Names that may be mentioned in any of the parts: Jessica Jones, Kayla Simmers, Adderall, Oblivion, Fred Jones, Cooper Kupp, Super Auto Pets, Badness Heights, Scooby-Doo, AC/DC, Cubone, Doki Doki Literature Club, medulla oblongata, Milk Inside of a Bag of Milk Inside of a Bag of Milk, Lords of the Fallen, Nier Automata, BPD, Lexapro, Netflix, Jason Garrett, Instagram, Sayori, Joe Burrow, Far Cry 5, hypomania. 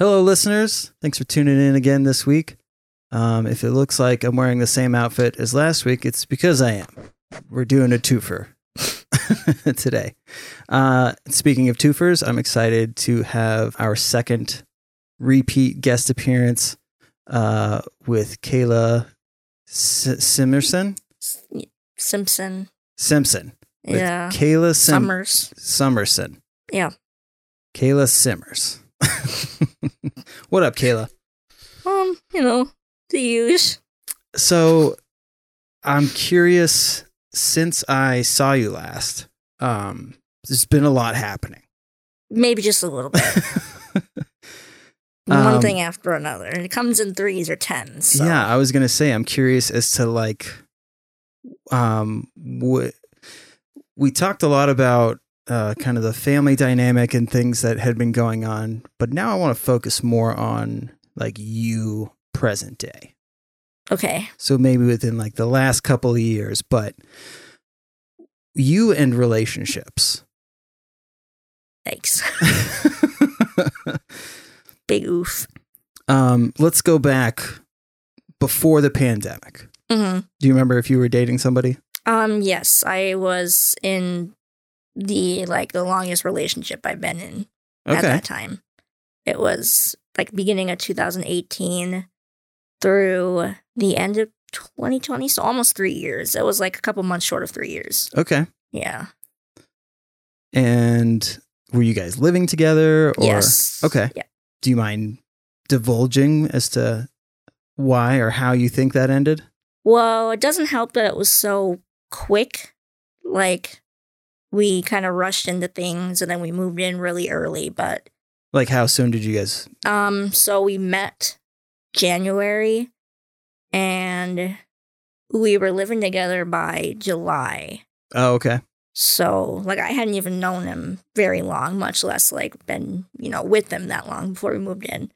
Hello, listeners. Thanks for tuning in again this week. If it looks like I'm wearing the same outfit as last week, it's because I am. We're doing a twofer today. Speaking of twofers, I'm excited to have our second repeat guest appearance with Kayla Simmers. Yeah. Kayla Simmers. Yeah. Kayla Simmers. What up, Kayla? You know, the use. So, I'm curious, since I saw you last, there's been a lot happening. Maybe just a little bit. One thing after another. And it comes in threes or tens. So. Yeah, I was going to say, I'm curious as to, like, we talked a lot about kind of the family dynamic and things that had been going on, but now I want to focus more on, like, you present day. Okay. So maybe within, like, the last couple of years, but you and relationships. Thanks. Big oof. Let's go back before the pandemic. Mm-hmm. Do you remember if you were dating somebody? Yes, I was in the longest relationship I've been in at that time. It was like beginning of 2018 through the end of 2020, so almost 3 years. It was like a couple months short of 3 years. Okay. Yeah. And were you guys living together? Or? Yes. Okay. Yeah. Do you mind divulging as to why or how you think that ended? Well, it doesn't help that it was so quick. Like, we kind of rushed into things and then we moved in really early, but... Like, how soon did you guys... So we met January and we were living together by July. Oh, okay. So, like, I hadn't even known him very long, much less, like, been, you know, with him that long before we moved in.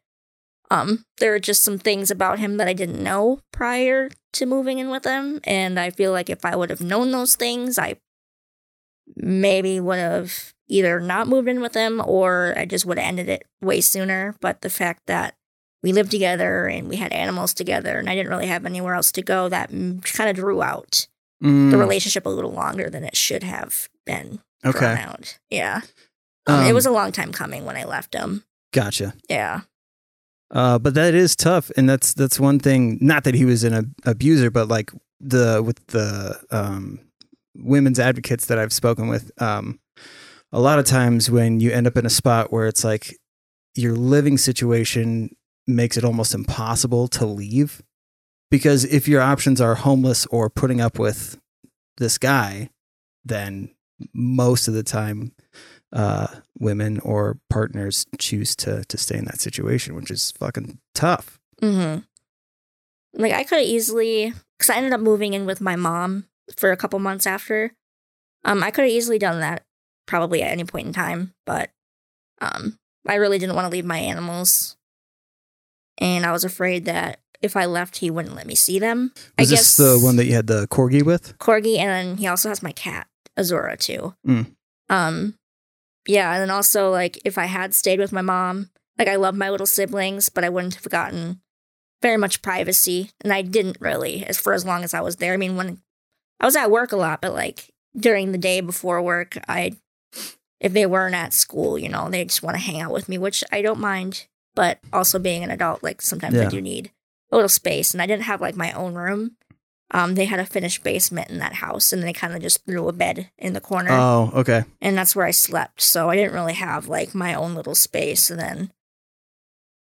There were just some things about him that I didn't know prior to moving in with him, and I feel like if I would have known those things, I maybe would have either not moved in with him or I just would have ended it way sooner. But the fact that we lived together and we had animals together and I didn't really have anywhere else to go, that kind of drew out the relationship a little longer than it should have been. Okay. Drawn out. Yeah. It was a long time coming when I left him. Gotcha. Yeah. But that is tough. And that's one thing, not that he was an abuser, but like with the women's advocates that I've spoken with, a lot of times when you end up in a spot where it's like your living situation makes it almost impossible to leave. Because if your options are homeless or putting up with this guy, then most of the time women or partners choose to stay in that situation, which is fucking tough. Mm-hmm. Like, I could have easily, because I ended up moving in with my mom for a couple months after. I could have easily done that probably at any point in time, but I really didn't want to leave my animals. And I was afraid that if I left, he wouldn't let me see them. Was this the one that you had the corgi with? Corgi, and then he also has my cat, Azura, too. Mm. Yeah, and then also, like, if I had stayed with my mom, like, I love my little siblings, but I wouldn't have gotten very much privacy, and I didn't really, as for as long as I was there. I mean, when I was at work a lot, but, like, during the day before work, if they weren't at school, you know, they just want to hang out with me, which I don't mind, but also being an adult, like, sometimes I do need a little space, and I didn't have, like, my own room. They had a finished basement in that house, and they kind of just threw a bed in the corner. Oh, okay. And that's where I slept, so I didn't really have, like, my own little space, and then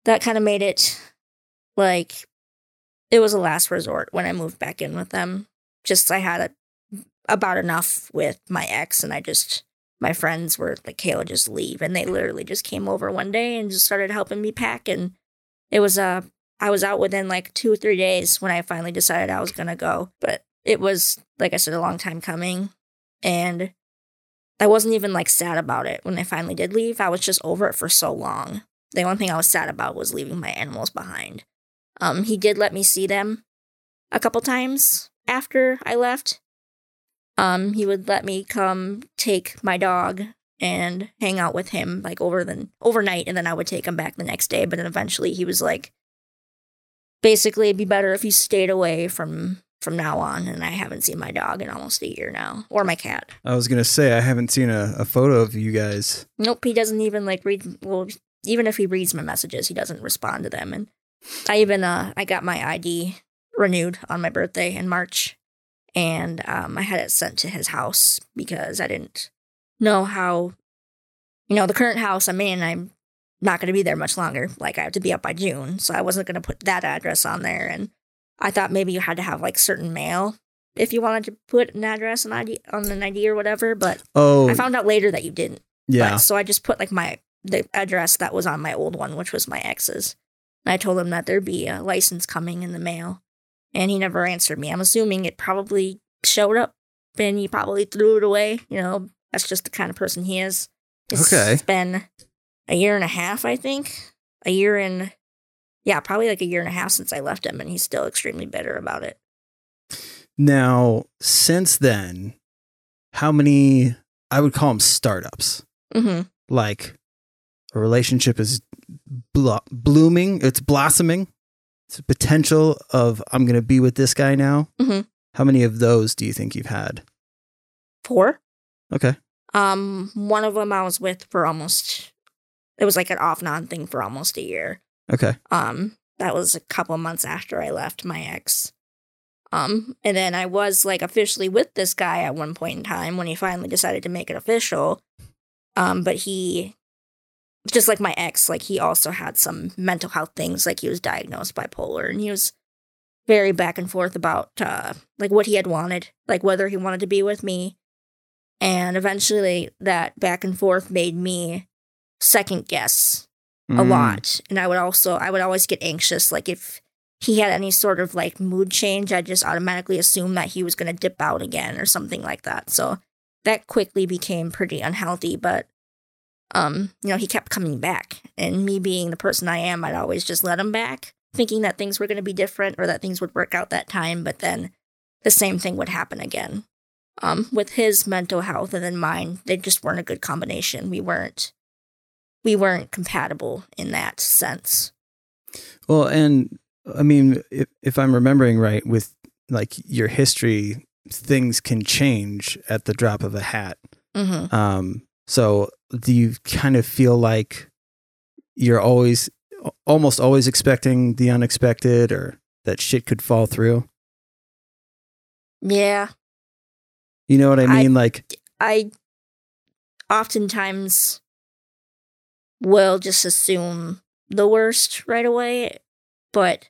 that kind of made it, like, it was a last resort when I moved back in with them. Just, I had about enough with my ex, and my friends were, like, Kayla, just leave, and they literally just came over one day and just started helping me pack, and it was I was out within like 2 or 3 days when I finally decided I was going to go. But it was, like I said, a long time coming. And I wasn't even like sad about it when I finally did leave. I was just over it for so long. The only thing I was sad about was leaving my animals behind. He did let me see them a couple times after I left. He would let me come take my dog and hang out with him like overnight, and then I would take him back the next day. But then eventually he was like, basically, it'd be better if you stayed away from now on. And I haven't seen my dog in almost a year now, or my cat. I was going to say, I haven't seen a photo of you guys. Nope, he doesn't even like read. Well, even if he reads my messages, he doesn't respond to them. And I even I got my ID renewed on my birthday in March, and I had it sent to his house because I didn't know how, you know, the current house I'm in, I'm not going to be there much longer. Like, I have to be up by June, so I wasn't going to put that address on there. And I thought maybe you had to have like certain mail if you wanted to put an address and ID on an ID or whatever. But I found out later that you didn't. Yeah. But, so I just put like the address that was on my old one, which was my ex's. And I told him that there'd be a license coming in the mail, and he never answered me. I'm assuming it probably showed up and he probably threw it away. You know, that's just the kind of person he is. Okay. It's been a year and a half, I think. Probably like a year and a half since I left him, and he's still extremely bitter about it. Now, since then, how many, I would call them startups, mm-hmm. like a relationship is blooming, it's blossoming, it's a potential of I'm going to be with this guy now. Mm-hmm. How many of those do you think you've had? 4. Okay. One of them I was with for it was like an off and on thing for almost a year. Okay. That was a couple of months after I left my ex. And then I was like officially with this guy at one point in time when he finally decided to make it official. But he, just like my ex, like he also had some mental health things. Like he was diagnosed bipolar, and he was very back and forth about like what he had wanted, like whether he wanted to be with me. And eventually that back and forth made me second guess a lot. And I would always get anxious. Like if he had any sort of like mood change, I just automatically assumed that he was going to dip out again or something like that. So that quickly became pretty unhealthy. But, you know, he kept coming back, and me being the person I am, I'd always just let him back, thinking that things were going to be different or that things would work out that time. But then the same thing would happen again, with his mental health and then mine. They just weren't a good combination. We weren't compatible in that sense. Well, and I mean, if I'm remembering right, with like your history, things can change at the drop of a hat. Mm-hmm. So do you kind of feel like you're almost always expecting the unexpected, or that shit could fall through? Yeah. You know what I mean? I oftentimes will just assume the worst right away, but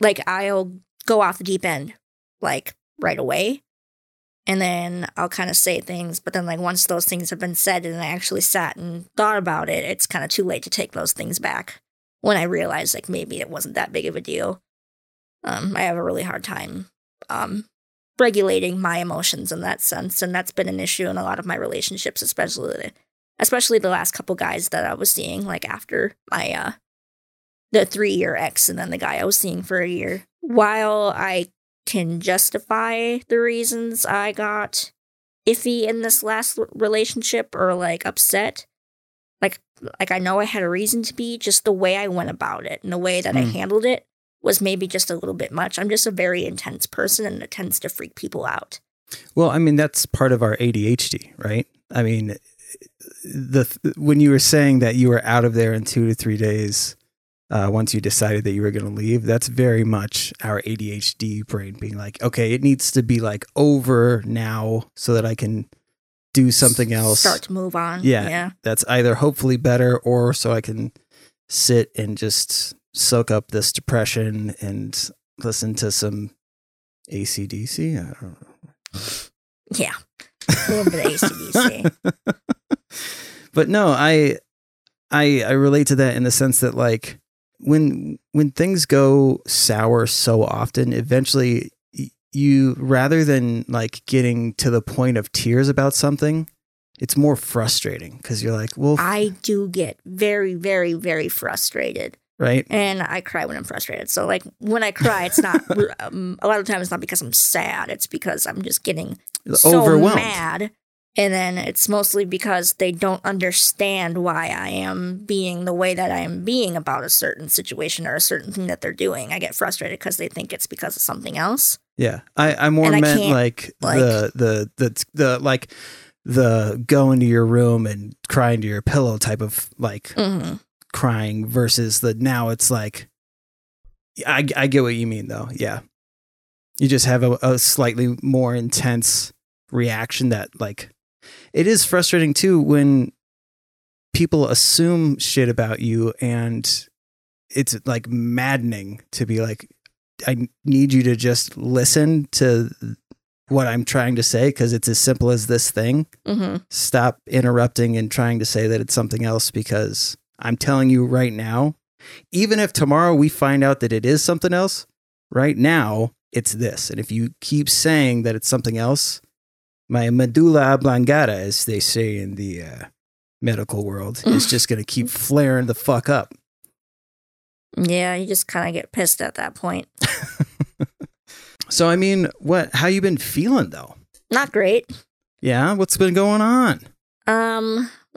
like I'll go off the deep end like right away, and then I'll kind of say things, but then like once those things have been said and I actually sat and thought about it, it's kind of too late to take those things back when I realize like maybe it wasn't that big of a deal. I have a really hard time regulating my emotions in that sense, and that's been an issue in a lot of my relationships, especially the last couple guys that I was seeing, like after my, the 3-year ex and then the guy I was seeing for a year. While I can justify the reasons I got iffy in this last relationship or like upset, like I know I had a reason to be, just the way I went about it and the way that I handled it was maybe just a little bit much. I'm just a very intense person, and it tends to freak people out. Well, I mean, that's part of our ADHD, right? I mean, when you were saying that you were out of there in 2 to 3 days, once you decided that you were going to leave, that's very much our ADHD brain being like, okay, it needs to be like over now so that I can do something else. Start to move on. Yeah. That's either hopefully better, or so I can sit and just soak up this depression and listen to some AC/DC. I don't know. Yeah. A little bit of AC/DC. But no, I relate to that in the sense that like when things go sour so often, eventually you, rather than like getting to the point of tears about something, it's more frustrating because you're like, well, I do get very, very, very frustrated. Right. And I cry when I'm frustrated. So like when I cry, it's not a lot of times it's not because I'm sad. It's because I'm just getting so mad And then it's mostly because they don't understand why I am being the way that I am being about a certain situation or a certain thing that they're doing. I get frustrated because they think it's because of something else. Yeah, I more meant the go into your room and cry into your pillow type of crying versus the now. It's like I get what you mean though. Yeah, you just have a slightly more intense reaction that like. It is frustrating too when people assume shit about you, and it's like maddening to be like, I need you to just listen to what I'm trying to say because it's as simple as this thing. Mm-hmm. Stop interrupting and trying to say that it's something else because I'm telling you right now, even if tomorrow we find out that it is something else, right now it's this. And if you keep saying that it's something else, my medulla oblongata, as they say in the medical world, is just going to keep flaring the fuck up. Yeah, you just kind of get pissed at that point. So, I mean, how you been feeling, though? Not great. Yeah? What's been going on?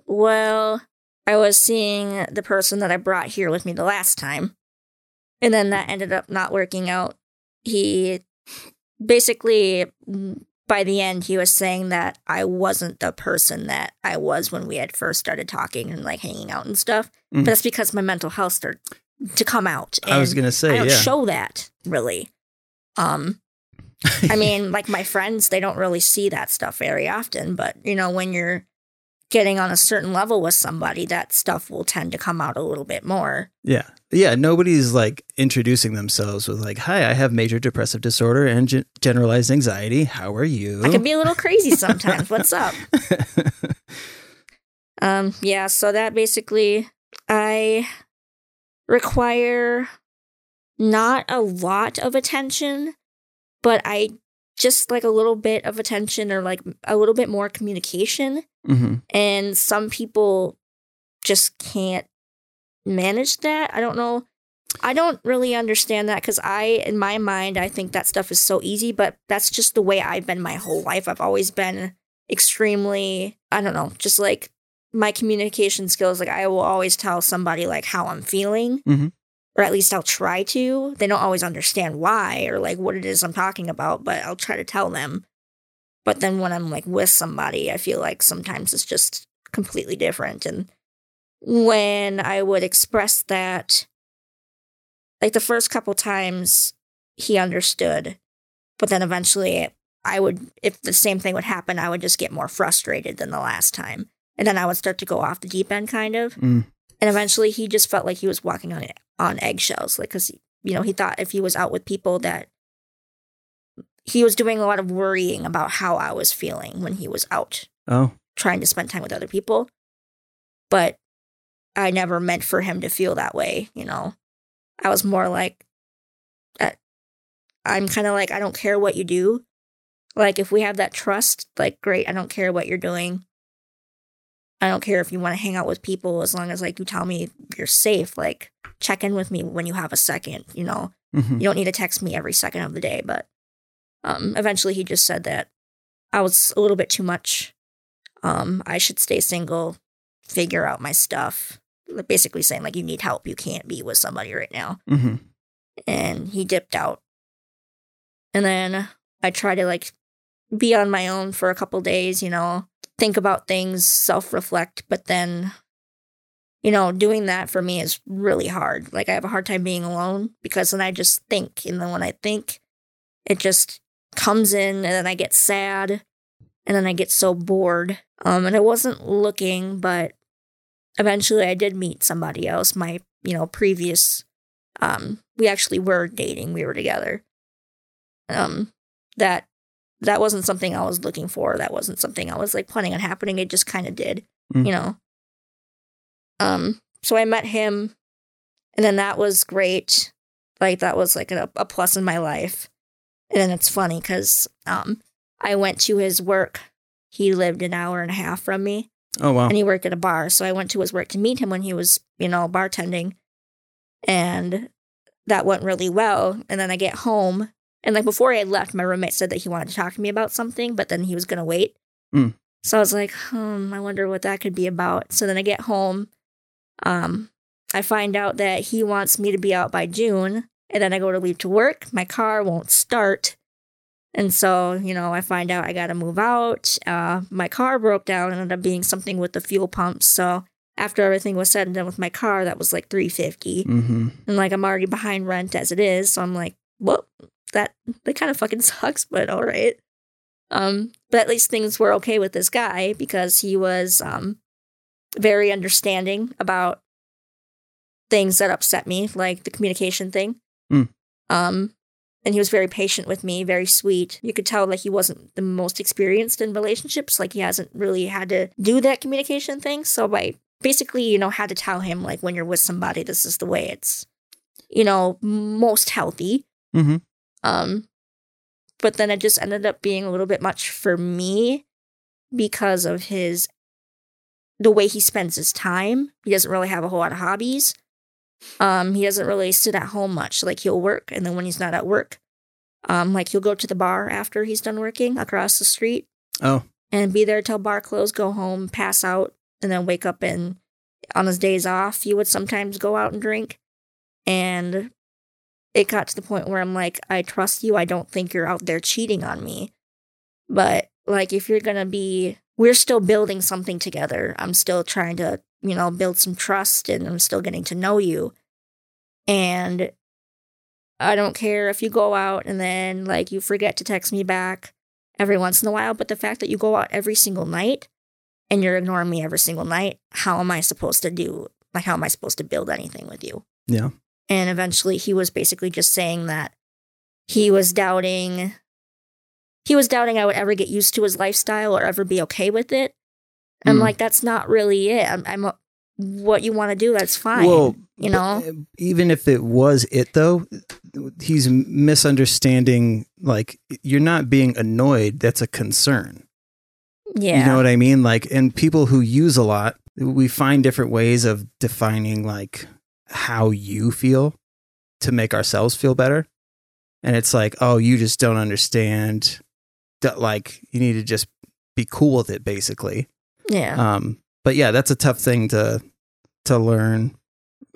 Well, I was seeing the person that I brought here with me the last time, and then that ended up not working out. He basically... By the end, he was saying that I wasn't the person that I was when we had first started talking and like hanging out and stuff. Mm-hmm. But that's because my mental health started to come out. And I was going to say, I don't show that really. I mean, like my friends, they don't really see that stuff very often. But, you know, when you're getting on a certain level with somebody, that stuff will tend to come out a little bit more. Yeah. Yeah. Nobody's like introducing themselves with like, hi, I have major depressive disorder and generalized anxiety. How are you? I can be a little crazy sometimes. What's up? Yeah. So that basically, I require not a lot of attention, but I just like a little bit of attention or like a little bit more communication. Mm-hmm. And some people just can't manage that. I don't know. I don't really understand that because in my mind, I think that stuff is so easy, but that's just the way I've been my whole life. I've always been extremely, I don't know, just like my communication skills. Like I will always tell somebody like how I'm feeling, mm-hmm. or at least I'll try to. They don't always understand why or like what it is I'm talking about, but I'll try to tell them. But then when I'm like with somebody, I feel like sometimes it's just completely different. And when I would express that, like the first couple times he understood, but then eventually I would, if the same thing would happen, I would just get more frustrated than the last time. And then I would start to go off the deep end kind of. Mm. And eventually he just felt like he was walking on eggshells. Like, cause you know, he thought if he was out with people that, he was doing a lot of worrying about how I was feeling when he was out. Oh. Trying to spend time with other people. But I never meant for him to feel that way, you know. I was more like, I'm kind of like, I don't care what you do. Like, if we have that trust, like, great, I don't care what you're doing. I don't care if you want to hang out with people as long as, like, you tell me you're safe. Like, check in with me when you have a second, you know. Mm-hmm. You don't need to text me every second of the day, but. Eventually, he just said that I was a little bit too much. I should stay single, figure out my stuff. Basically saying, like, you need help. You can't be with somebody right now. Mm-hmm. And he dipped out. And then I tried to, like, be on my own for a couple days, you know, think about things, self-reflect. But then, you know, doing that for me is really hard. Like, I have a hard time being alone because then I just think. And then when I think, it just comes in, and then I get sad, and then I get so bored. And I wasn't looking, but eventually I did meet somebody else. My, you know, previous, we actually were dating. We were together. That wasn't something I was looking for. That wasn't something I was like planning on happening. It just kind of did, you know. So I met him, and then that was great. Like that was like a plus in my life. And then it's funny because I went to his work. He lived an hour and a half from me. Oh, wow. And he worked at a bar. So I went to his work to meet him when he was, you know, bartending. And that went really well. And then I get home. And like before I left, my roommate said that he wanted to talk to me about something, but then he was going to wait. Mm. So I was like, I wonder what that could be about. So then I get home. I find out that he wants me to be out by June. And then I go to leave to work. My car won't start. And so, I find out I got to move out. My car broke down and ended up being something with the fuel pump. So after everything was said and done with my car, that was like $350. Mm-hmm. And I'm already behind rent as it is. So I'm like, well, that kind of fucking sucks, but all right. But at least things were okay with this guy because he was very understanding about things that upset me, like the communication thing. Mm. And he was very patient with me, very sweet. You could tell he wasn't the most experienced in relationships. He hasn't really had to do that communication thing. So I basically, had to tell him, when you're with somebody, this is the way it's, most healthy. Mm-hmm. But then it just ended up being a little bit much for me because of the way he spends his time. He doesn't really have a whole lot of hobbies. He doesn't really sit at home much. He'll work, and then when he's not at work, he'll go to the bar after he's done working across the street. Oh. And be there till bar close, go home, pass out, and then wake up, and on his days off, he would sometimes go out and drink. And it got to the point where I'm like, I trust you. I don't think you're out there cheating on me. But, if you're going to be... We're still building something together. I'm still trying to, build some trust, and I'm still getting to know you. And I don't care if you go out and then, you forget to text me back every once in a while. But the fact that you go out every single night and you're ignoring me every single night, how am I supposed to do? How am I supposed to build anything with you? Yeah. And eventually he was basically just saying that he was doubting I would ever get used to his lifestyle or ever be okay with it. I'm like, that's not really it. I'm what you want to do, that's fine. Well, even if it was it though, he's misunderstanding. You're not being annoyed. That's a concern. Yeah. You know what I mean? And people who use a lot, we find different ways of defining how you feel to make ourselves feel better. And it's oh, you just don't understand that, you need to just be cool with it, basically. Yeah. But yeah, that's a tough thing to learn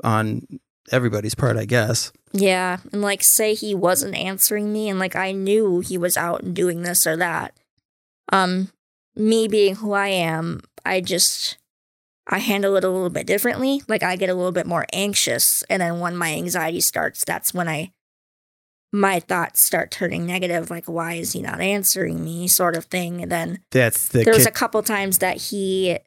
on everybody's part, I guess. Yeah. And say he wasn't answering me, and I knew he was out and doing this or that. Me being who I am, I handle it a little bit differently. I get a little bit more anxious, and then when my anxiety starts, that's when my thoughts start turning negative, why is he not answering me, sort of thing. And then there was a couple times that he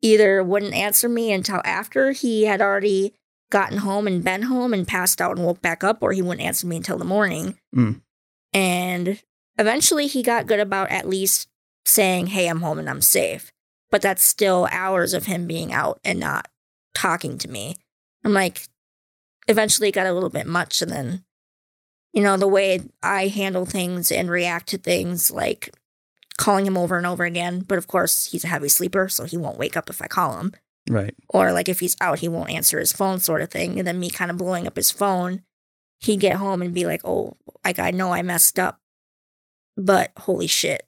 either wouldn't answer me until after he had already gotten home and been home and passed out and woke back up, or he wouldn't answer me until the morning. Mm. And eventually he got good about at least saying, hey, I'm home and I'm safe. But that's still hours of him being out and not talking to me. I'm eventually it got a little bit much, and then the way I handle things and react to things, calling him over and over again. But of course, he's a heavy sleeper, so he won't wake up if I call him. Right. Or if he's out, he won't answer his phone, sort of thing. And then me kind of blowing up his phone, he'd get home and be like, oh, I know I messed up, but holy shit.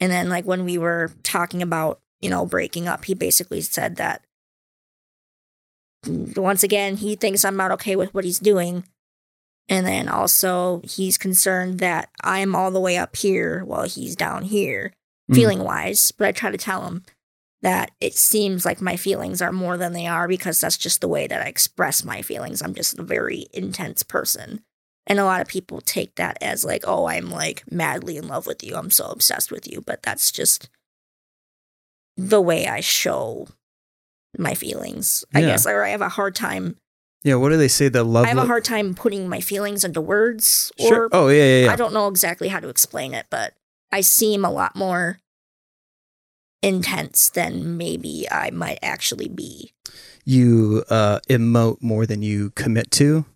And then when we were talking about, breaking up, he basically said that once again, he thinks I'm not okay with what he's doing. And then also he's concerned that I'm all the way up here while he's down here, feeling wise. But I try to tell him that it seems like my feelings are more than they are because that's just the way that I express my feelings. I'm just a very intense person. And a lot of people take that as oh, I'm madly in love with you. I'm so obsessed with you. But that's just the way I show my feelings, I guess. Or I have a hard time. Yeah, what do they say? The love. I have a hard time putting my feelings into words. Or sure. Oh, yeah. I don't know exactly how to explain it, but I seem a lot more intense than maybe I might actually be. You emote more than you commit to.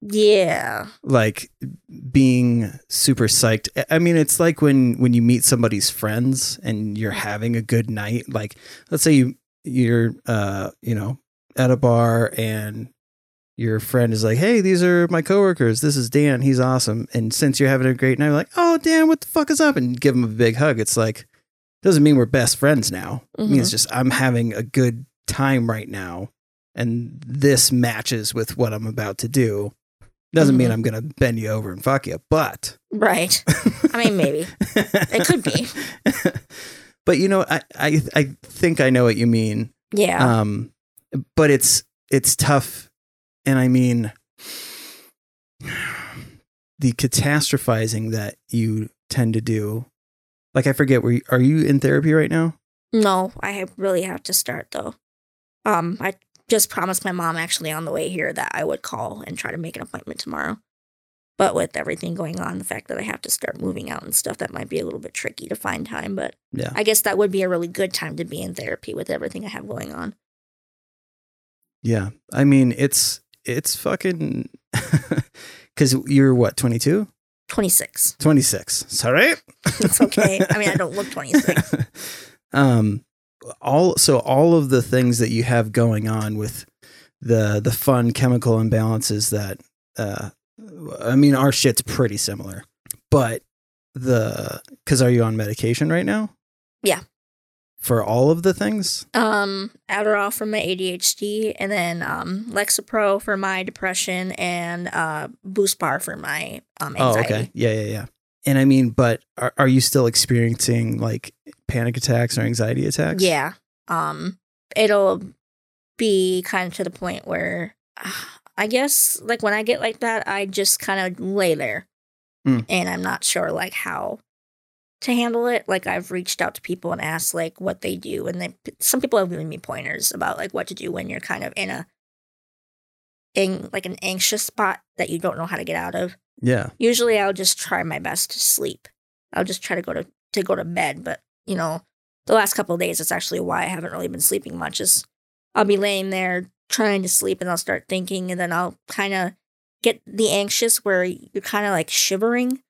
Yeah. Being super psyched. I mean, it's when you meet somebody's friends and you're having a good night. Let's say you're at a bar and your friend is like, hey, these are my coworkers. This is Dan. He's awesome. And since you're having a great night, you're like, oh, Dan, what the fuck is up? And give him a big hug. It's like, doesn't mean we're best friends now. Mm-hmm. It means just I'm having a good time right now. And this matches with what I'm about to do. Doesn't mean I'm going to bend you over and fuck you, but. Right. I mean, maybe. It could be. But, you know, I think I know what you mean. Yeah. But it's tough. And I mean, the catastrophizing that you tend to do, like, I forget, are you in therapy right now? No, I really have to start though. I just promised my mom actually on the way here that I would call and try to make an appointment tomorrow. But with everything going on, the fact that I have to start moving out and stuff, that might be a little bit tricky to find time. But yeah. I guess that would be a really good time to be in therapy with everything I have going on. Yeah. I mean, it's fucking, because you're what, 22? 26. 26. Sorry. It's okay. I mean, I don't look 26. All of the things that you have going on with the fun chemical imbalances that, I mean, our shit's pretty similar, but because are you on medication right now? Yeah. For all of the things? Adderall for my ADHD, and then Lexapro for my depression, and Boost Bar for my anxiety. Oh, okay. Yeah. And I mean, but are you still experiencing, like, panic attacks or anxiety attacks? Yeah. It'll be kind of to the point where, I guess, like, when I get like that, I just kind of lay there. And I'm not sure, like, how to handle it. Like, I've reached out to people and asked, like, what they do, and some people have given me pointers about, like, what to do when you're kind of in an anxious spot that you don't know how to get out of. Yeah. Usually I'll just try my best to sleep. I'll just try to go to bed, but, you know, the last couple of days, it's actually why I haven't really been sleeping much, is I'll be laying there trying to sleep and I'll start thinking, and then I'll kind of get the anxious where you're kind of like shivering.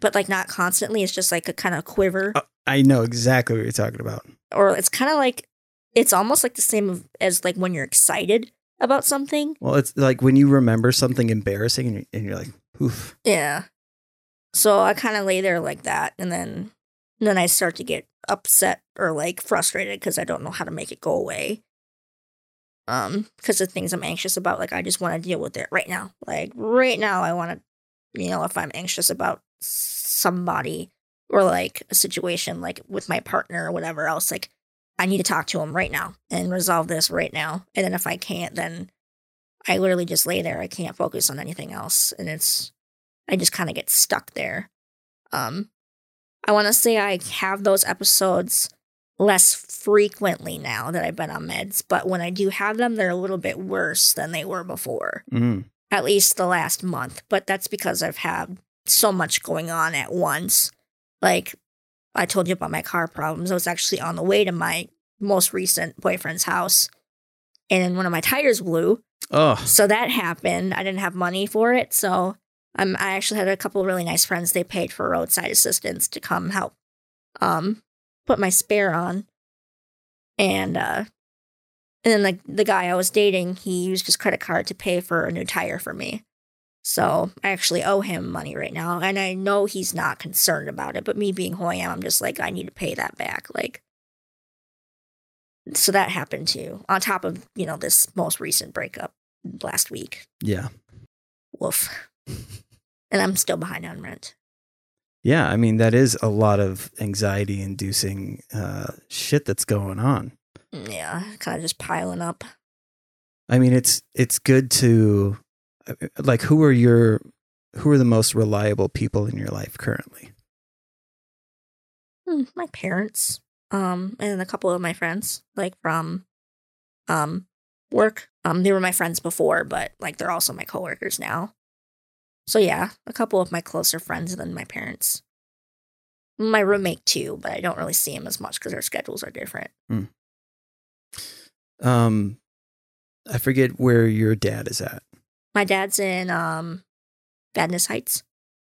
But, like, not constantly. It's just like a kind of quiver. I know exactly what you're talking about. Or it's kind of like, it's almost like the same as, like, when you're excited about something. Well, it's like when you remember something embarrassing and you're like, oof. Yeah. So I kind of lay there like that. And then I start to get upset or, like, frustrated because I don't know how to make it go away. Because of things I'm anxious about. Like, I just want to deal with it right now. Like, right now I want to, you know, if I'm anxious about somebody or, like, a situation, like with my partner or whatever else, like, I need to talk to him right now and resolve this right now. And then if I can't, then I literally just lay there. I can't focus on anything else. And I just kind of get stuck there. I want to say I have those episodes less frequently now that I've been on meds, but when I do have them, they're a little bit worse than they were before, at least the last month. But that's because I've had so much going on at once. Like, I told you about my car problems. I was actually on the way to my most recent boyfriend's house, and one of my tires blew. Oh. So that happened. I didn't have money for it. So I actually had a couple of really nice friends. They paid for roadside assistance to come help put my spare on. And then the guy I was dating, he used his credit card to pay for a new tire for me. So I actually owe him money right now, and I know he's not concerned about it, but me being who I am, I'm just like, I need to pay that back. Like, so that happened too, on top of, you know, this most recent breakup last week. Yeah. Woof. And I'm still behind on rent. Yeah. I mean, that is a lot of anxiety inducing shit that's going on. Yeah. Kind of just piling up. I mean, it's good to, like, who are the most reliable people in your life currently? My parents, and a couple of my friends, like, from work. They were my friends before, but, like, they're also my coworkers now. So yeah, a couple of my closer friends than my parents. My roommate too, but I don't really see him as much because our schedules are different. I forget where your dad is at. My dad's in Badness Heights.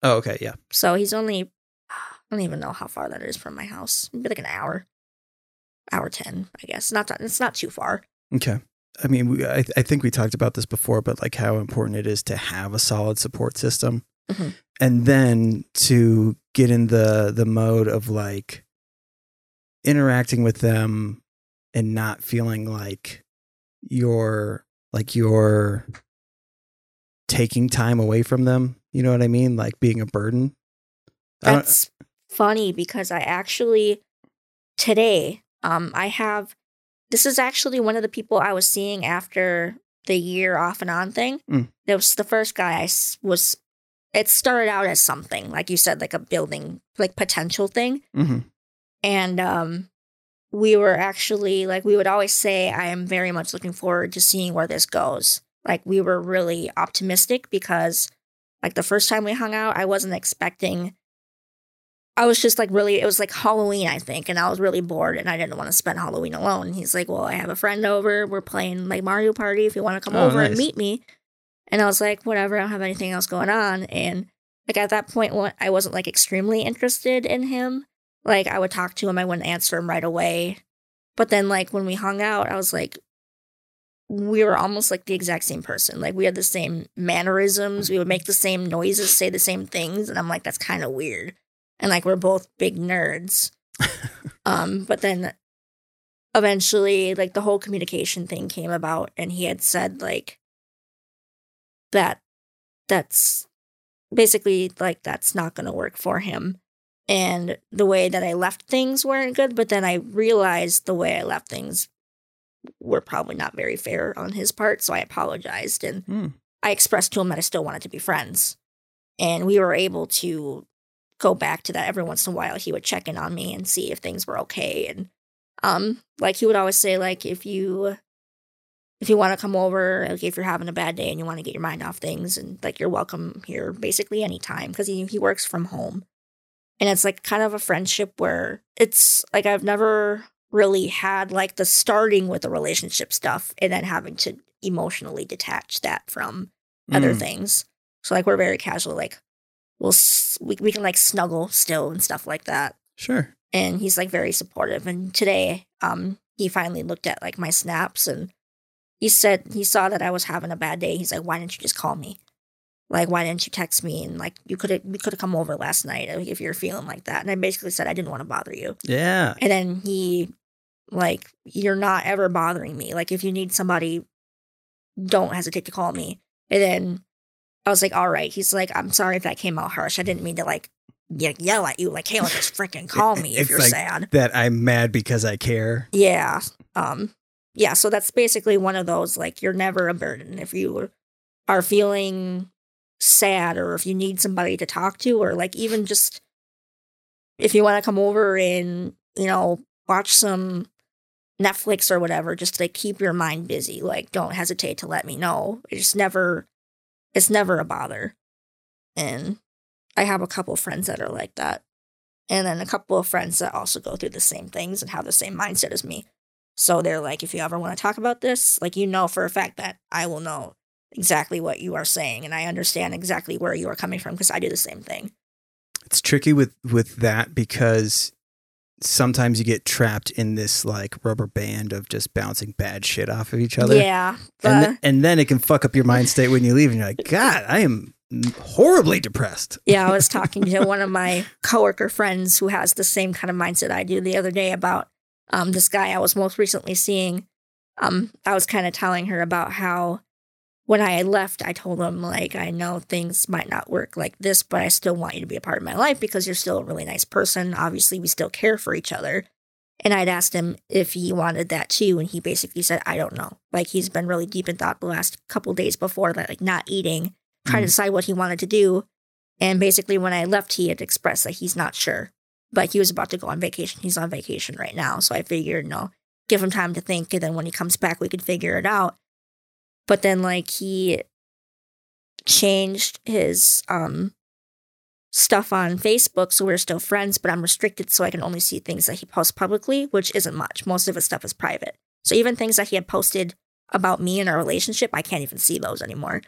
Oh, okay, yeah. So he's only, I don't even know how far that is from my house. Maybe like an hour 10, I guess. It's not too far. Okay. I mean, I think we talked about this before, but like how important it is to have a solid support system, mm-hmm. and then to get in the mode of like interacting with them and not feeling like you're taking time away from them. You know what I mean? Like being a burden. That's funny because I actually today, I have, this is actually one of the people I was seeing after the year off and on thing. Mm. That was the first guy it started out as something, like you said, like a building, like potential thing. Mm-hmm. And we were actually, like, we would always say, I am very much looking forward to seeing where this goes. Like, we were really optimistic because, like, the first time we hung out, I wasn't expecting, I was just, like, really, it was, like, Halloween, I think, and I was really bored, and I didn't want to spend Halloween alone. He's like, well, I have a friend over, we're playing, like, Mario Party, if you want to come over and meet me. And I was like, whatever, I don't have anything else going on. And, like, at that point, I wasn't, like, extremely interested in him. Like, I would talk to him, I wouldn't answer him right away. But then, like, when we hung out, I was like, we were almost like the exact same person. Like, we had the same mannerisms. We would make the same noises, say the same things. And I'm like, that's kind of weird. And, like, we're both big nerds. But then eventually, like, the whole communication thing came about. And he had said, like, that's basically, like, that's not going to work for him. And the way that I left things weren't good, but then I realized the way I left things were probably not very fair on his part, so I apologized. And I expressed to him that I still wanted to be friends. And we were able to go back to that every once in a while. He would check in on me and see if things were okay. And, like, he would always say, like, if you want to come over, like, if you're having a bad day and you want to get your mind off things, and, like, you're welcome here basically anytime, because he works from home. And it's, like, kind of a friendship where it's, like, I've never really had, like, the starting with the relationship stuff and then having to emotionally detach that from other things. So, like, we're very casual. Like, we can, like, snuggle still and stuff like that. Sure. And he's, like, very supportive. And today he finally looked at, like, my snaps, and he said he saw that I was having a bad day. He's like, why didn't you just call me? Like, why didn't you text me? And, like, we could have come over last night if you're feeling like that. And I basically said, I didn't want to bother you. Yeah. And then he, like, you're not ever bothering me. Like, if you need somebody, don't hesitate to call me. And then I was like, all right. He's like, I'm sorry if that came out harsh. I didn't mean to, like, yell at you. Like, Kayla, just freaking call me if you're like sad. That I'm mad because I care. Yeah. Yeah, so that's basically one of those, like, you're never a burden. If you are feeling sad, or if you need somebody to talk to, or, like, even just if you want to come over and, you know, watch some Netflix or whatever, just to, like, keep your mind busy, like, don't hesitate to let me know. It's never a bother. And I have a couple of friends that are like that, and then a couple of friends that also go through the same things and have the same mindset as me. So they're like, if you ever want to talk about this, like, you know for a fact that I will know exactly what you are saying, and I understand exactly where you are coming from, because I do the same thing. It's tricky with that, because sometimes you get trapped in this, like, rubber band of just bouncing bad shit off of each other. Yeah. And then it can fuck up your mind state when you leave, and you're like, God, I am horribly depressed. Yeah, I was talking to one of my coworker friends who has the same kind of mindset I do the other day about this guy I was most recently seeing. I was kind of telling her about how when I left, I told him, like, I know things might not work like this, but I still want you to be a part of my life because you're still a really nice person. Obviously, we still care for each other. And I'd asked him if he wanted that too, and he basically said, I don't know. Like, he's been really deep in thought the last couple of days before that, like, not eating, trying to decide what he wanted to do. And basically, when I left, he had expressed that he's not sure. But he was about to go on vacation. He's on vacation right now. So I figured, no, give him time to think, and then when he comes back, we could figure it out. But then, like, he changed his stuff on Facebook, so we're still friends, but I'm restricted, so I can only see things that he posts publicly, which isn't much. Most of his stuff is private. So even things that he had posted about me and our relationship, I can't even see those anymore.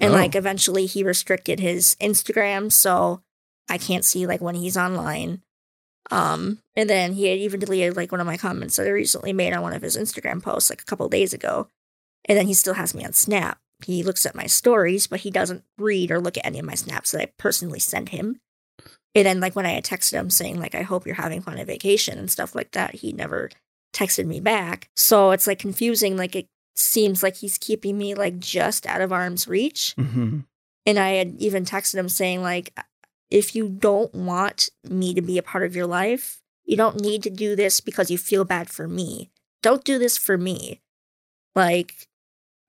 And, like, eventually he restricted his Instagram, so I can't see, like, when he's online. And then he had even deleted, like, one of my comments that I recently made on one of his Instagram posts, like, a couple days ago. And then he still has me on Snap. He looks at my stories, but he doesn't read or look at any of my snaps that I personally send him. And then, like, when I had texted him saying, like, I hope you're having fun on vacation and stuff like that, he never texted me back. So it's, like, confusing. Like, it seems like he's keeping me, like, just out of arm's reach. Mm-hmm. And I had even texted him saying, like, if you don't want me to be a part of your life, you don't need to do this because you feel bad for me. Don't do this for me. Like,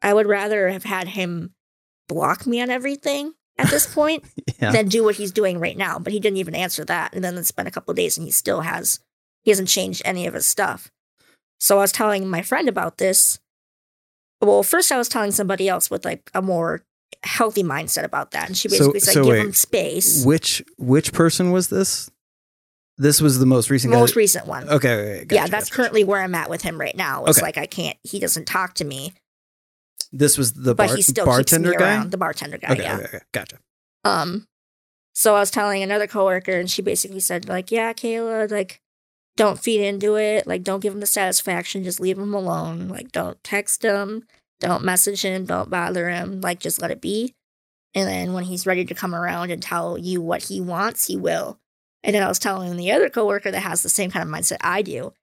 I would rather have had him block me on everything at this point than do what he's doing right now. But he didn't even answer that. And then it's been a couple of days and he hasn't changed any of his stuff. So I was telling my friend about this. Well, first I was telling somebody else with like a more healthy mindset about that. And she basically said, give him space. Which person was this? This was the most recent guy? Most recent one. Okay. Gotcha, that's currently where I'm at with him right now. It's like, he doesn't talk to me. This was the bartender guy? Around. The bartender guy, okay, yeah. Okay. Gotcha. So I was telling another coworker, and she basically said, like, yeah, Kayla, like, don't feed into it. Like, don't give him the satisfaction. Just leave him alone. Like, don't text him. Don't message him. Don't bother him. Like, just let it be. And then when he's ready to come around and tell you what he wants, he will. And then I was telling the other coworker that has the same kind of mindset I do.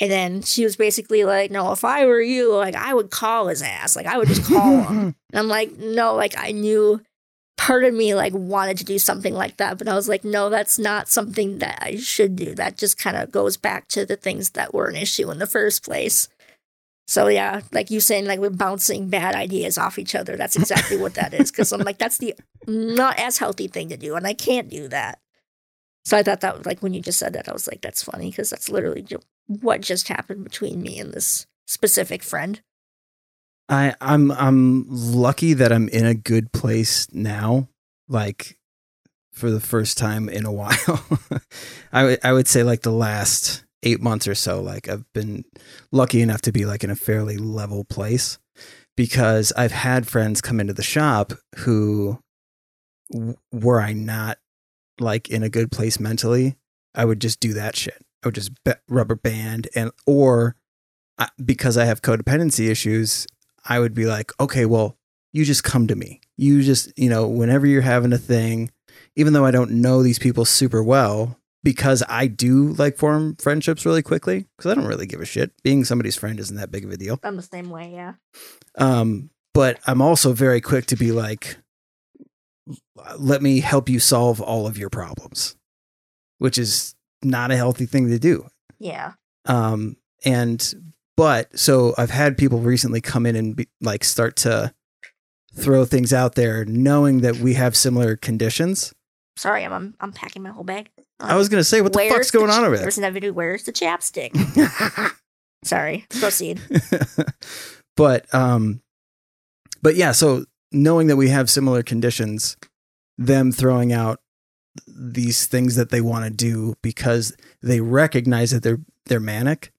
And then she was basically like, no, if I were you, like, I would call his ass. Like, I would just call him. And I'm like, no, like, I knew part of me, like, wanted to do something like that. But I was like, no, that's not something that I should do. That just kind of goes back to the things that were an issue in the first place. So, yeah, like you saying, like, we're bouncing bad ideas off each other. That's exactly what that is. Because I'm like, that's the not as healthy thing to do. And I can't do that. So I thought that was like, when you just said that, I was like, that's funny, because that's literally what just happened between me and this specific friend. I'm lucky that I'm in a good place now, like for the first time in a while. I would say like the last 8 months or so, like I've been lucky enough to be like in a fairly level place, because I've had friends come into the shop who, were I not like in a good place mentally, I would just do that shit. I would just rubber band, or because I have codependency issues, I would be like, okay, well, you just come to me. You just, whenever you're having a thing, even though I don't know these people super well, because I do like form friendships really quickly, because I don't really give a shit. Being somebody's friend isn't that big of a deal. I'm the same way, yeah. But I'm also very quick to be like, let me help you solve all of your problems, which is not a healthy thing to do. Yeah. So I've had people recently come in and start to throw things out there, knowing that we have similar conditions. Sorry, I'm packing my whole bag. I was going to say, what the fuck's going on over there? Where's the chapstick? Sorry, proceed. But yeah, so knowing that we have similar conditions, them throwing out these things that they want to do because they recognize that they're manic.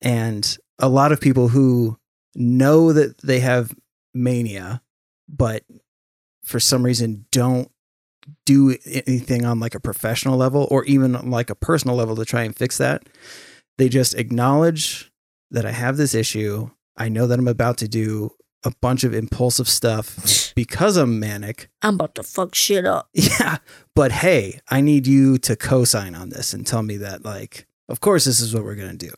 And a lot of people who know that they have mania, but for some reason don't do anything on like a professional level or even like a personal level to try and fix that. They just acknowledge that I have this issue. I know that I'm about to do a bunch of impulsive stuff because I'm manic. I'm about to fuck shit up. Yeah. But hey, I need you to co-sign on this and tell me that, like, of course this is what we're going to do.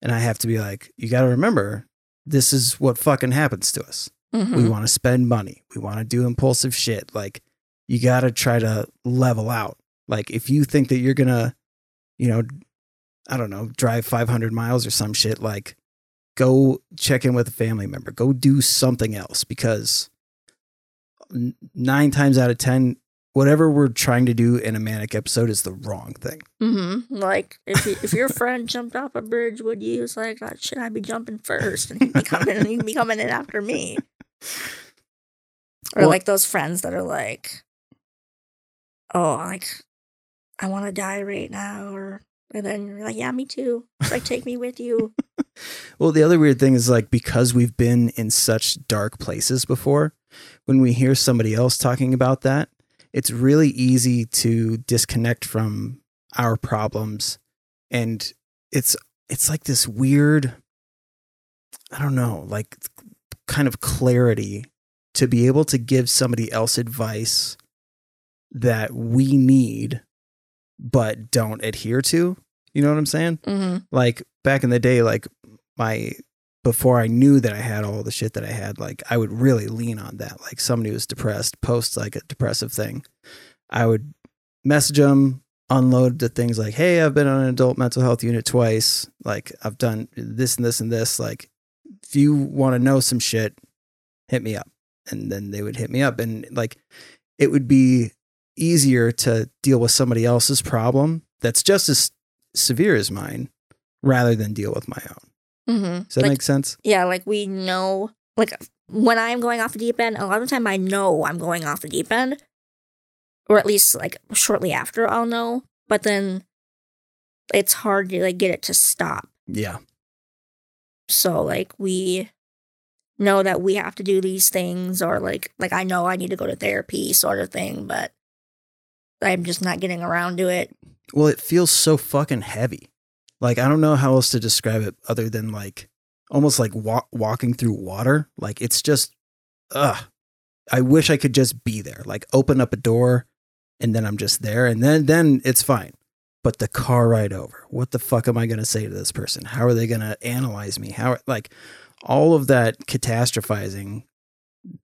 And I have to be like, you got to remember, this is what fucking happens to us. Mm-hmm. We want to spend money. We want to do impulsive shit. Like, you got to try to level out. Like, if you think that you're going to, drive 500 miles or some shit, like, go check in with a family member. Go do something else, because 9 times out of 10, whatever we're trying to do in a manic episode is the wrong thing. Mm-hmm. Like, if your friend jumped off a bridge, would you? It's like, oh, should I be jumping first? And he'd be coming in after me. Or well, like those friends that are like, oh, like, I want to die right now, or... And then you're like, yeah, me too. Like, take me with you. Well, the other weird thing is, like, because we've been in such dark places before, when we hear somebody else talking about that, it's really easy to disconnect from our problems. And it's like this weird, I don't know, like, kind of clarity to be able to give somebody else advice that we need but don't adhere to. You know what I'm saying? Mm-hmm. Like back in the day, like before I knew that I had all the shit that I had, like I would really lean on that. Like somebody was depressed, post like a depressive thing. I would message them, unload the things like, hey, I've been on an adult mental health unit twice. Like I've done this and this and this. Like if you want to know some shit, hit me up. And then they would hit me up, and like, it would be easier to deal with somebody else's problem that's just as severe as mine rather than deal with my own. Mm-hmm. Does that make sense? Yeah. Like we know, like when I'm going off the deep end, a lot of the time I know I'm going off the deep end, or at least like shortly after I'll know, but then it's hard to like get it to stop. Yeah. So like we know that we have to do these things, or like I know I need to go to therapy sort of thing, but I'm just not getting around to it. Well, it feels so fucking heavy. Like, I don't know how else to describe it other than like, almost like walking through water. Like, it's just, I wish I could just be there, like open up a door and then I'm just there, and then it's fine. But the car ride over, what the fuck am I going to say to this person? How are they going to analyze me? How, like, all of that catastrophizing,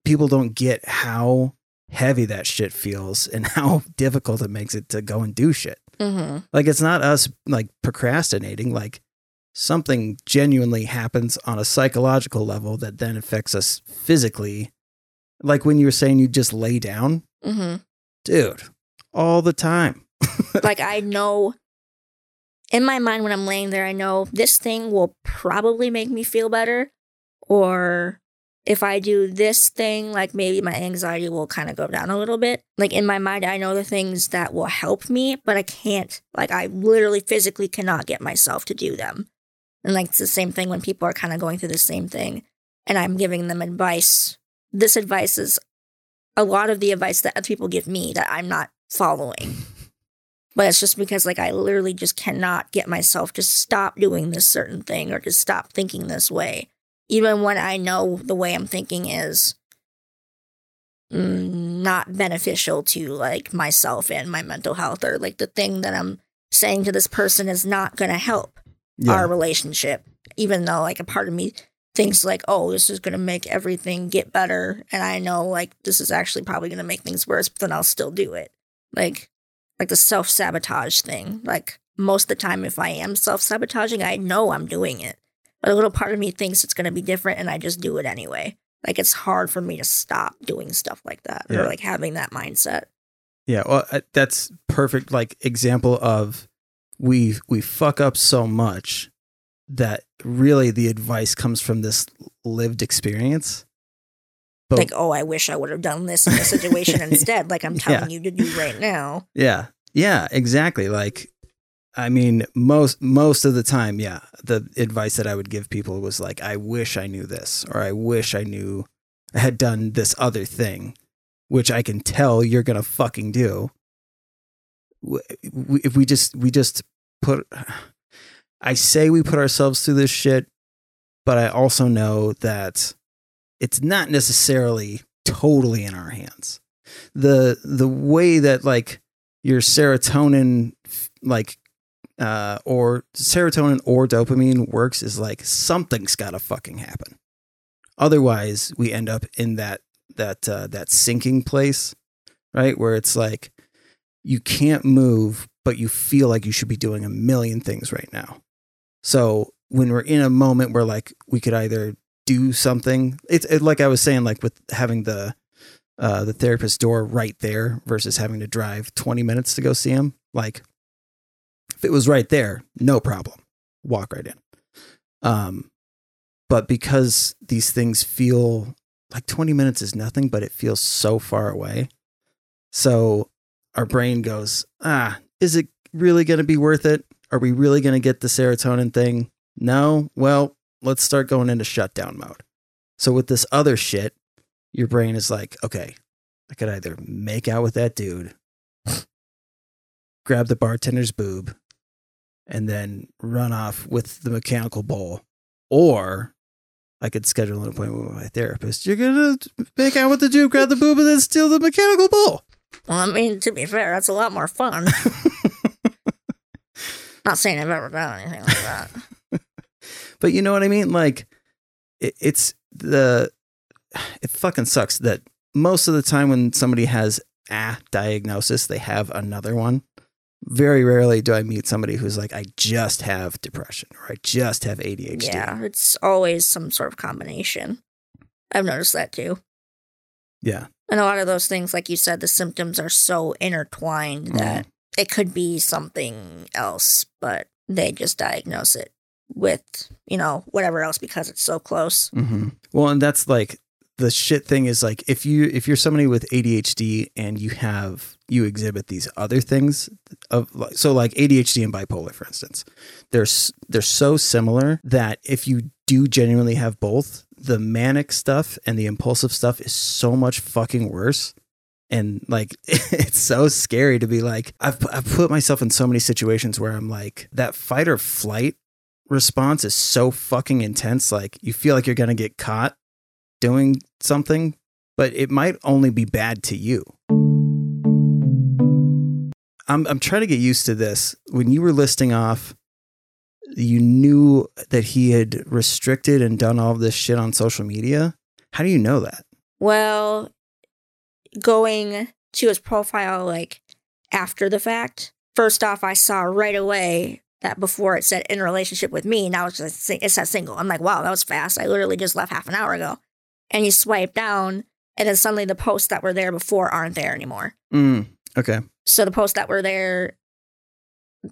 people don't get how heavy that shit feels and how difficult it makes it to go and do shit. Mm-hmm. Like, it's not us like procrastinating, like something genuinely happens on a psychological level that then affects us physically. Like when you were saying you just lay down, mm-hmm. Dude, all the time. Like, I know in my mind when I'm laying there, I know this thing will probably make me feel better, or if I do this thing, like maybe my anxiety will kind of go down a little bit. Like in my mind, I know the things that will help me, but I can't, like I literally physically cannot get myself to do them. And like, it's the same thing when people are kind of going through the same thing and I'm giving them advice. This advice is a lot of the advice that other people give me that I'm not following. But it's just because like I literally just cannot get myself to stop doing this certain thing or to stop thinking this way. Even when I know the way I'm thinking is not beneficial to like myself and my mental health, or like the thing that I'm saying to this person is not going to help our relationship, even though like a part of me thinks like, oh, this is going to make everything get better. And I know like this is actually probably going to make things worse, but then I'll still do it. Like the self-sabotage thing. Like most of the time, if I am self-sabotaging, I know I'm doing it. But a little part of me thinks it's going to be different, and I just do it anyway. Like, it's hard for me to stop doing stuff like that, or like having that mindset. Yeah, well, that's perfect. Like example of we fuck up so much that really the advice comes from this lived experience. But, like, oh, I wish I would have done this in this situation instead. Like I'm telling you to do right now. Yeah. Yeah, exactly. Like, I mean, most of the time, yeah, the advice that I would give people was like, I wish I knew this, or I wish I knew I had done this other thing, which I can tell you're going to fucking do. If we just put, I say we put ourselves through this shit, but I also know that it's not necessarily totally in our hands. The way that like your serotonin, like, or serotonin or dopamine works is like something's got to fucking happen. Otherwise, we end up in that sinking place, right? Where it's like you can't move, but you feel like you should be doing a million things right now. So when we're in a moment where like we could either do something, it's like I was saying, like with having the therapist door right there versus having to drive 20 minutes to go see him, like. If it was right there, no problem. Walk right in. But because these things feel like 20 minutes is nothing, but it feels so far away. So our brain goes, is it really going to be worth it? Are we really going to get the serotonin thing? No. Well, let's start going into shutdown mode. So with this other shit, your brain is like, okay, I could either make out with that dude, grab the bartender's boob, and then run off with the mechanical bull, or I could schedule an appointment with my therapist. You're going to make out with the Jew, grab the boob, and then steal the mechanical bull. Well, I mean, to be fair, that's a lot more fun. Not saying I've ever done anything like that. But you know what I mean? Like, it fucking sucks that most of the time when somebody has a diagnosis, they have another one. Very rarely do I meet somebody who's like, I just have depression or I just have ADHD. Yeah, it's always some sort of combination. I've noticed that too. Yeah. And a lot of those things, like you said, the symptoms are so intertwined that it could be something else, but they just diagnose it with, you know, whatever else because it's so close. Mm-hmm. Well, and that's like the shit thing is like, if you're somebody with ADHD and you exhibit these other things of like ADHD and bipolar, for instance, they're so similar that if you do genuinely have both, the manic stuff and the impulsive stuff is so much fucking worse. And like, it's so scary to be like, I've put myself in so many situations where I'm like, that fight or flight response is so fucking intense. Like you feel like you're going to get caught doing something, but it might only be bad to you. I'm trying to get used to this. When you were listing off, you knew that he had restricted and done all this shit on social media. How do you know that? Well, going to his profile, like after the fact, first off, I saw right away that before it said in a relationship with me. Now it's just, it says single. I'm like, wow, that was fast. I literally just left half an hour ago. And you swipe down and then suddenly the posts that were there before aren't there anymore. Okay. So the posts that were there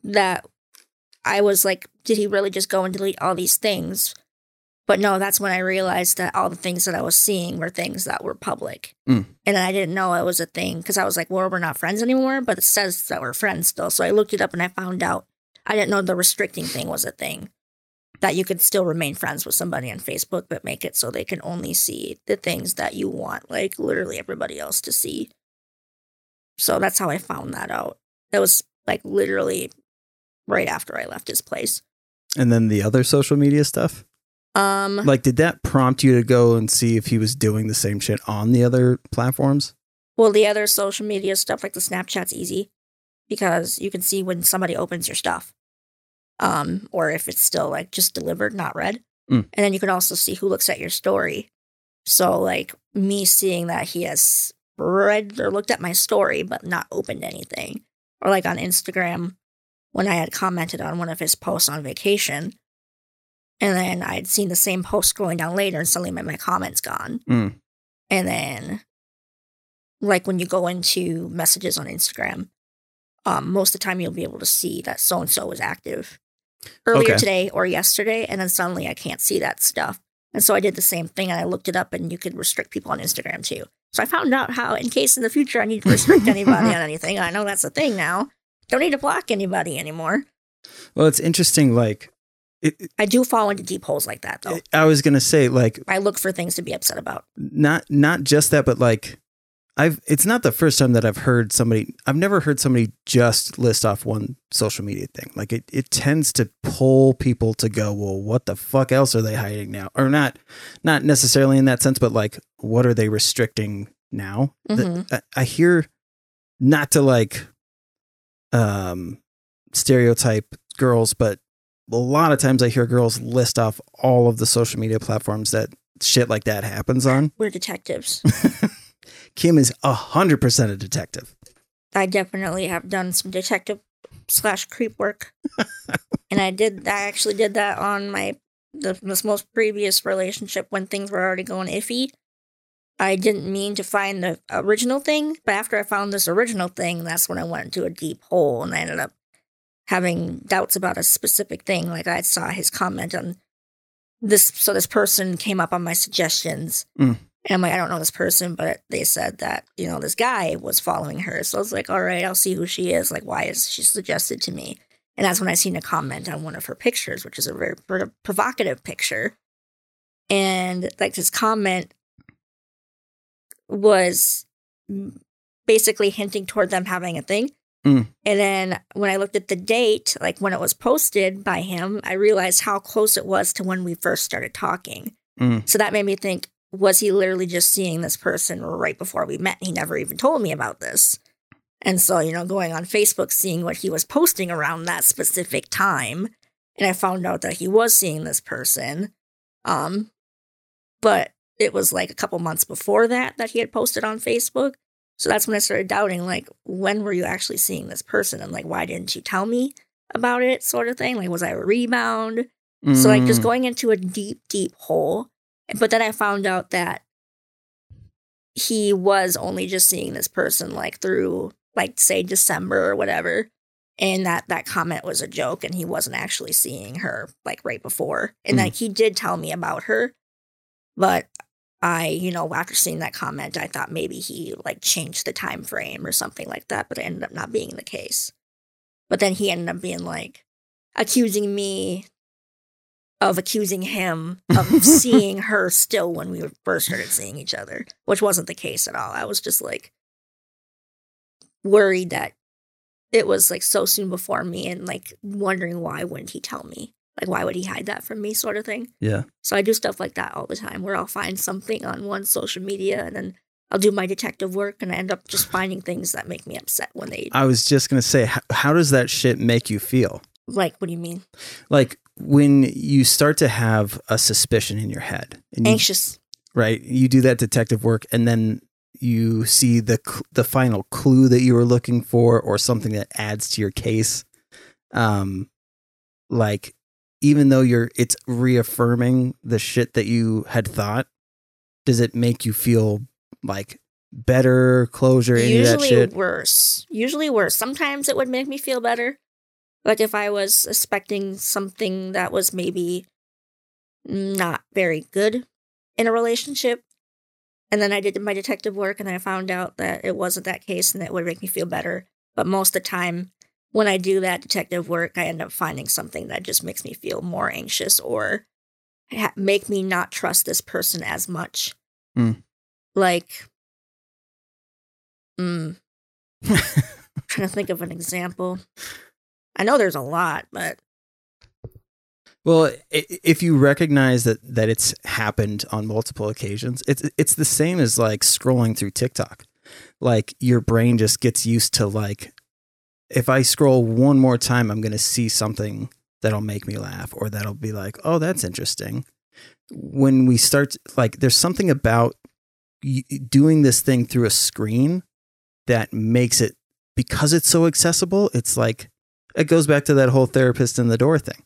that I was like, did he really just go and delete all these things? But no, that's when I realized that all the things that I was seeing were things that were public. And I didn't know it was a thing because I was like, well, we're not friends anymore, but it says that we're friends still. So I looked it up and I found out. I didn't know the restricting thing was a thing, that you could still remain friends with somebody on Facebook, but make it so they can only see the things that you want, like literally everybody else to see. So that's how I found that out. That was like literally right after I left his place. And then the other social media stuff? Like, did that prompt you to go and see if he was doing the same shit on the other platforms? Well, the other social media stuff, like the Snapchat's easy because you can see when somebody opens your stuff. Or if it's still like just delivered, not read. And then you can also see who looks at your story. So like me seeing that he has read or looked at my story, but not opened anything. Or like on Instagram, when I had commented on one of his posts on vacation, and then I'd seen the same post scrolling down later and suddenly my comments gone. And then like when you go into messages on Instagram, most of the time you'll be able to see that so-and-so was active earlier today or yesterday. And then suddenly I can't see that stuff. And so I did the same thing and I looked it up, and you could restrict people on Instagram too. So I found out how, in case in the future I need to restrict anybody on anything. I know that's a thing now. Don't need to block anybody anymore. Well, it's interesting. Like, I do fall into deep holes like that, though. I was going to say, like, I look for things to be upset about. Not just that, but like, it's not the first time that I've never heard somebody just list off one social media thing. Like it tends to pull people to go, well, what the fuck else are they hiding now? Or not necessarily in that sense, but like, what are they restricting now? Mm-hmm. I hear, not to like, stereotype girls, but a lot of times I hear girls list off all of the social media platforms that shit like that happens on. We're detectives. Kim is 100% a detective. I definitely have done some detective / creep work. And I actually did that on this most previous relationship when things were already going iffy. I didn't mean to find the original thing, but after I found this original thing, that's when I went into a deep hole and I ended up having doubts about a specific thing. Like I saw his comment on this. So this person came up on my suggestions. And I'm like, I don't know this person, but they said that, you know, this guy was following her. So I was like, all right, I'll see who she is. Like, why is she suggested to me? And that's when I seen a comment on one of her pictures, which is a very provocative picture. And like this comment was basically hinting toward them having a thing. And then when I looked at the date, like when it was posted by him, I realized how close it was to when we first started talking. So that made me think, was he literally just seeing this person right before we met? He never even told me about this. And so, you know, going on Facebook, seeing what he was posting around that specific time, and I found out that he was seeing this person. But it was like a couple months before that he had posted on Facebook. So that's when I started doubting, like, when were you actually seeing this person? And like, why didn't you tell me about it, sort of thing? Like, was I a rebound? So like just going into a deep, deep hole. But then I found out that he was only just seeing this person like through, like, say, December or whatever. And that comment was a joke and he wasn't actually seeing her like right before. And like he did tell me about her. But I, you know, after seeing that comment, I thought maybe he like changed the time frame or something like that. But it ended up not being the case. But then he ended up being like accusing me of accusing him of seeing her still when we first started seeing each other, which wasn't the case at all. I was just like worried that it was like so soon before me and like wondering why wouldn't he tell me? Like, why would he hide that from me, sort of thing? Yeah. So I do stuff like that all the time where I'll find something on one social media and then I'll do my detective work and I end up just finding things that make me upset when they... I was just going to say, how does that shit make you feel? Like, what do you mean? Like, when you start to have a suspicion in your head. And anxious. Right. You do that detective work and then you see the final clue that you were looking for or something that adds to your case. Like... even though it's reaffirming the shit that you had thought, does it make you feel like better, closure, any of that shit? Usually worse. Sometimes it would make me feel better. Like if I was expecting something that was maybe not very good in a relationship, and then I did my detective work and I found out that it wasn't that case and that would make me feel better. But most of the time, when I do that detective work, I end up finding something that just makes me feel more anxious or make me not trust this person as much. Like, trying to think of an example. I know there's a lot, but. Well, if you recognize that it's happened on multiple occasions, it's the same as like scrolling through TikTok. Like your brain just gets used to like, if I scroll one more time, I'm going to see something that'll make me laugh or that'll be like, oh, that's interesting. When we start, like, there's something about doing this thing through a screen that makes it, because it's so accessible, it's like, it goes back to that whole therapist in the door thing.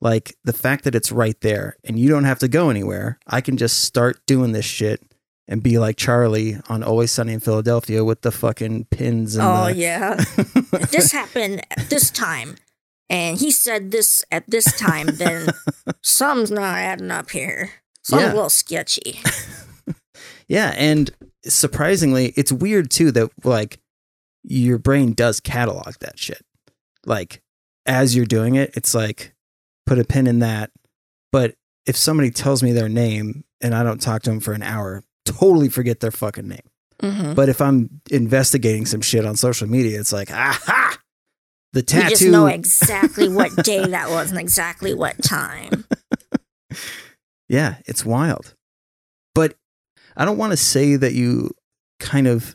Like, the fact that it's right there and you don't have to go anywhere. I can just start doing this shit and be like Charlie on Always Sunny in Philadelphia with the fucking pins. And oh, yeah. This happened at this time. And he said this at this time. Then something's not adding up here. Something's a little sketchy. Yeah. And surprisingly, it's weird, too, that like your brain does catalog that shit. Like as you're doing it, it's like put a pin in that. But if somebody tells me their name and I don't talk to them for an hour, totally forget their fucking name. But if I'm investigating some shit on social media, it's like, aha, the tattoo. You just know exactly what day that was and exactly what time. Yeah, it's wild. But I don't want to say that you kind of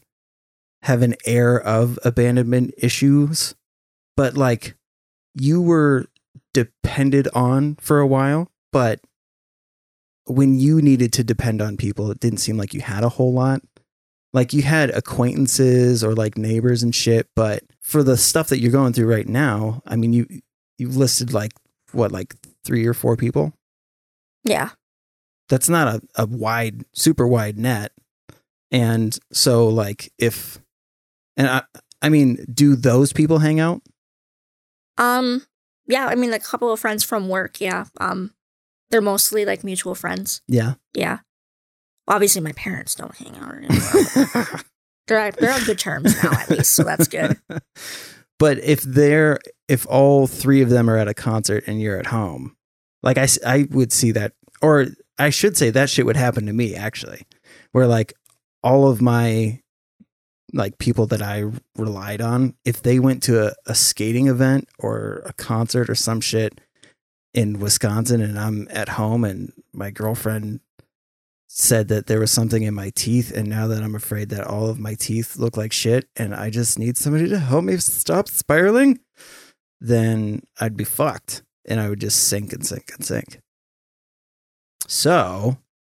have an air of abandonment issues, but like you were depended on for a while, but when you needed to depend on people, it didn't seem like you had a whole lot. Like you had acquaintances or like neighbors and shit, but for the stuff that you're going through right now, I mean, you listed like what, like 3 or 4 people? Yeah. That's not a wide, super wide net. And so like I mean, do those people hang out? Yeah. I mean, a couple of friends from work. Yeah. They're mostly like mutual friends. Yeah. Yeah. Obviously, my parents don't hang out anymore. They're on good terms now, at least. So that's good. But if all 3 of them are at a concert and you're at home, like I would see that, or I should say that shit would happen to me, actually, where like all of my like people that I relied on, if they went to a skating event or a concert or some shit in Wisconsin and I'm at home and my girlfriend said that there was something in my teeth, and now that I'm afraid that all of my teeth look like shit and I just need somebody to help me stop spiraling, then I'd be fucked and I would just sink and sink and sink. So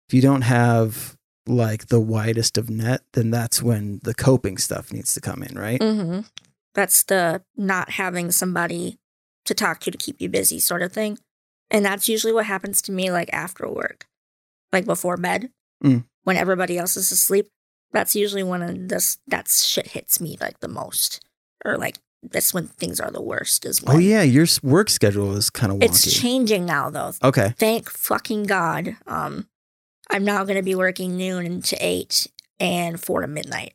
if you don't have like the widest of net, then that's when the coping stuff needs to come in, right? Mm-hmm. That's the not having somebody to talk to keep you busy sort of thing. And that's usually what happens to me like after work, like before bed, when everybody else is asleep. That's usually when that shit hits me like the most, or like that's when things are the worst as well. Oh yeah, your work schedule is kind of wonky. It's changing now though. Okay. Thank fucking God. I'm now going to be working noon to 8 and 4 to midnight.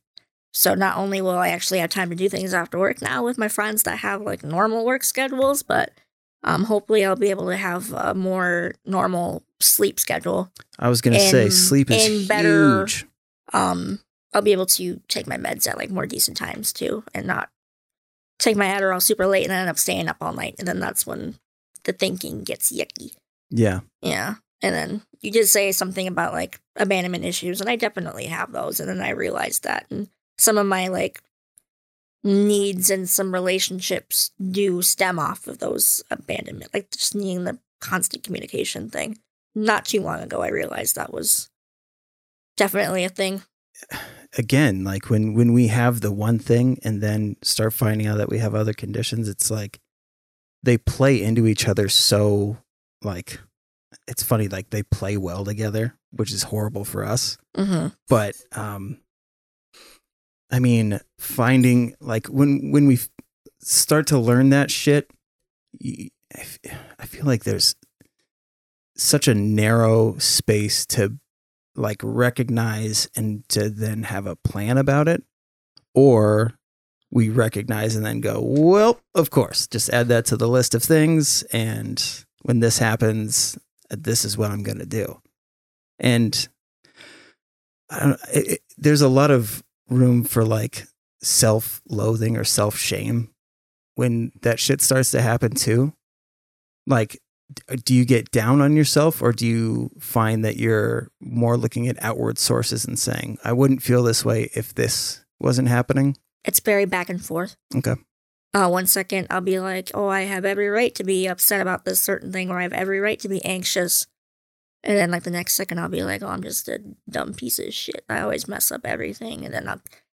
So not only will I actually have time to do things after work now with my friends that have like normal work schedules, but hopefully I'll be able to have a more normal sleep schedule. I was going to say sleep is huge. Better, I'll be able to take my meds at like more decent times too, and not take my Adderall super late and end up staying up all night. And then that's when the thinking gets yucky. Yeah. Yeah. And then you did say something about like abandonment issues, and I definitely have those. And then I realized that, and some of my like needs and some relationships do stem off of those abandonment, like just needing the constant communication thing. Not too long ago, I realized that was definitely a thing. Again, like when we have the one thing and then start finding out that we have other conditions, it's like they play into each other. So like, it's funny, like they play well together, which is horrible for us. Mm-hmm. But, I mean, finding, like, when we start to learn that shit, I feel like there's such a narrow space to, like, recognize and to then have a plan about it. Or we recognize and then go, well, of course, just add that to the list of things. And when this happens, this is what I'm going to do. And I don't, there's a lot of room for like self-loathing or self-shame when that shit starts to happen too. Like, do you get down on yourself, or do you find that you're more looking at outward sources and saying, I wouldn't feel this way if this wasn't happening? It's very back and forth. Okay. One second I'll be like, oh, I have every right to be upset about this certain thing, or I have every right to be anxious. And then, like, the next second, I'll be like, oh, I'm just a dumb piece of shit. I always mess up everything. And then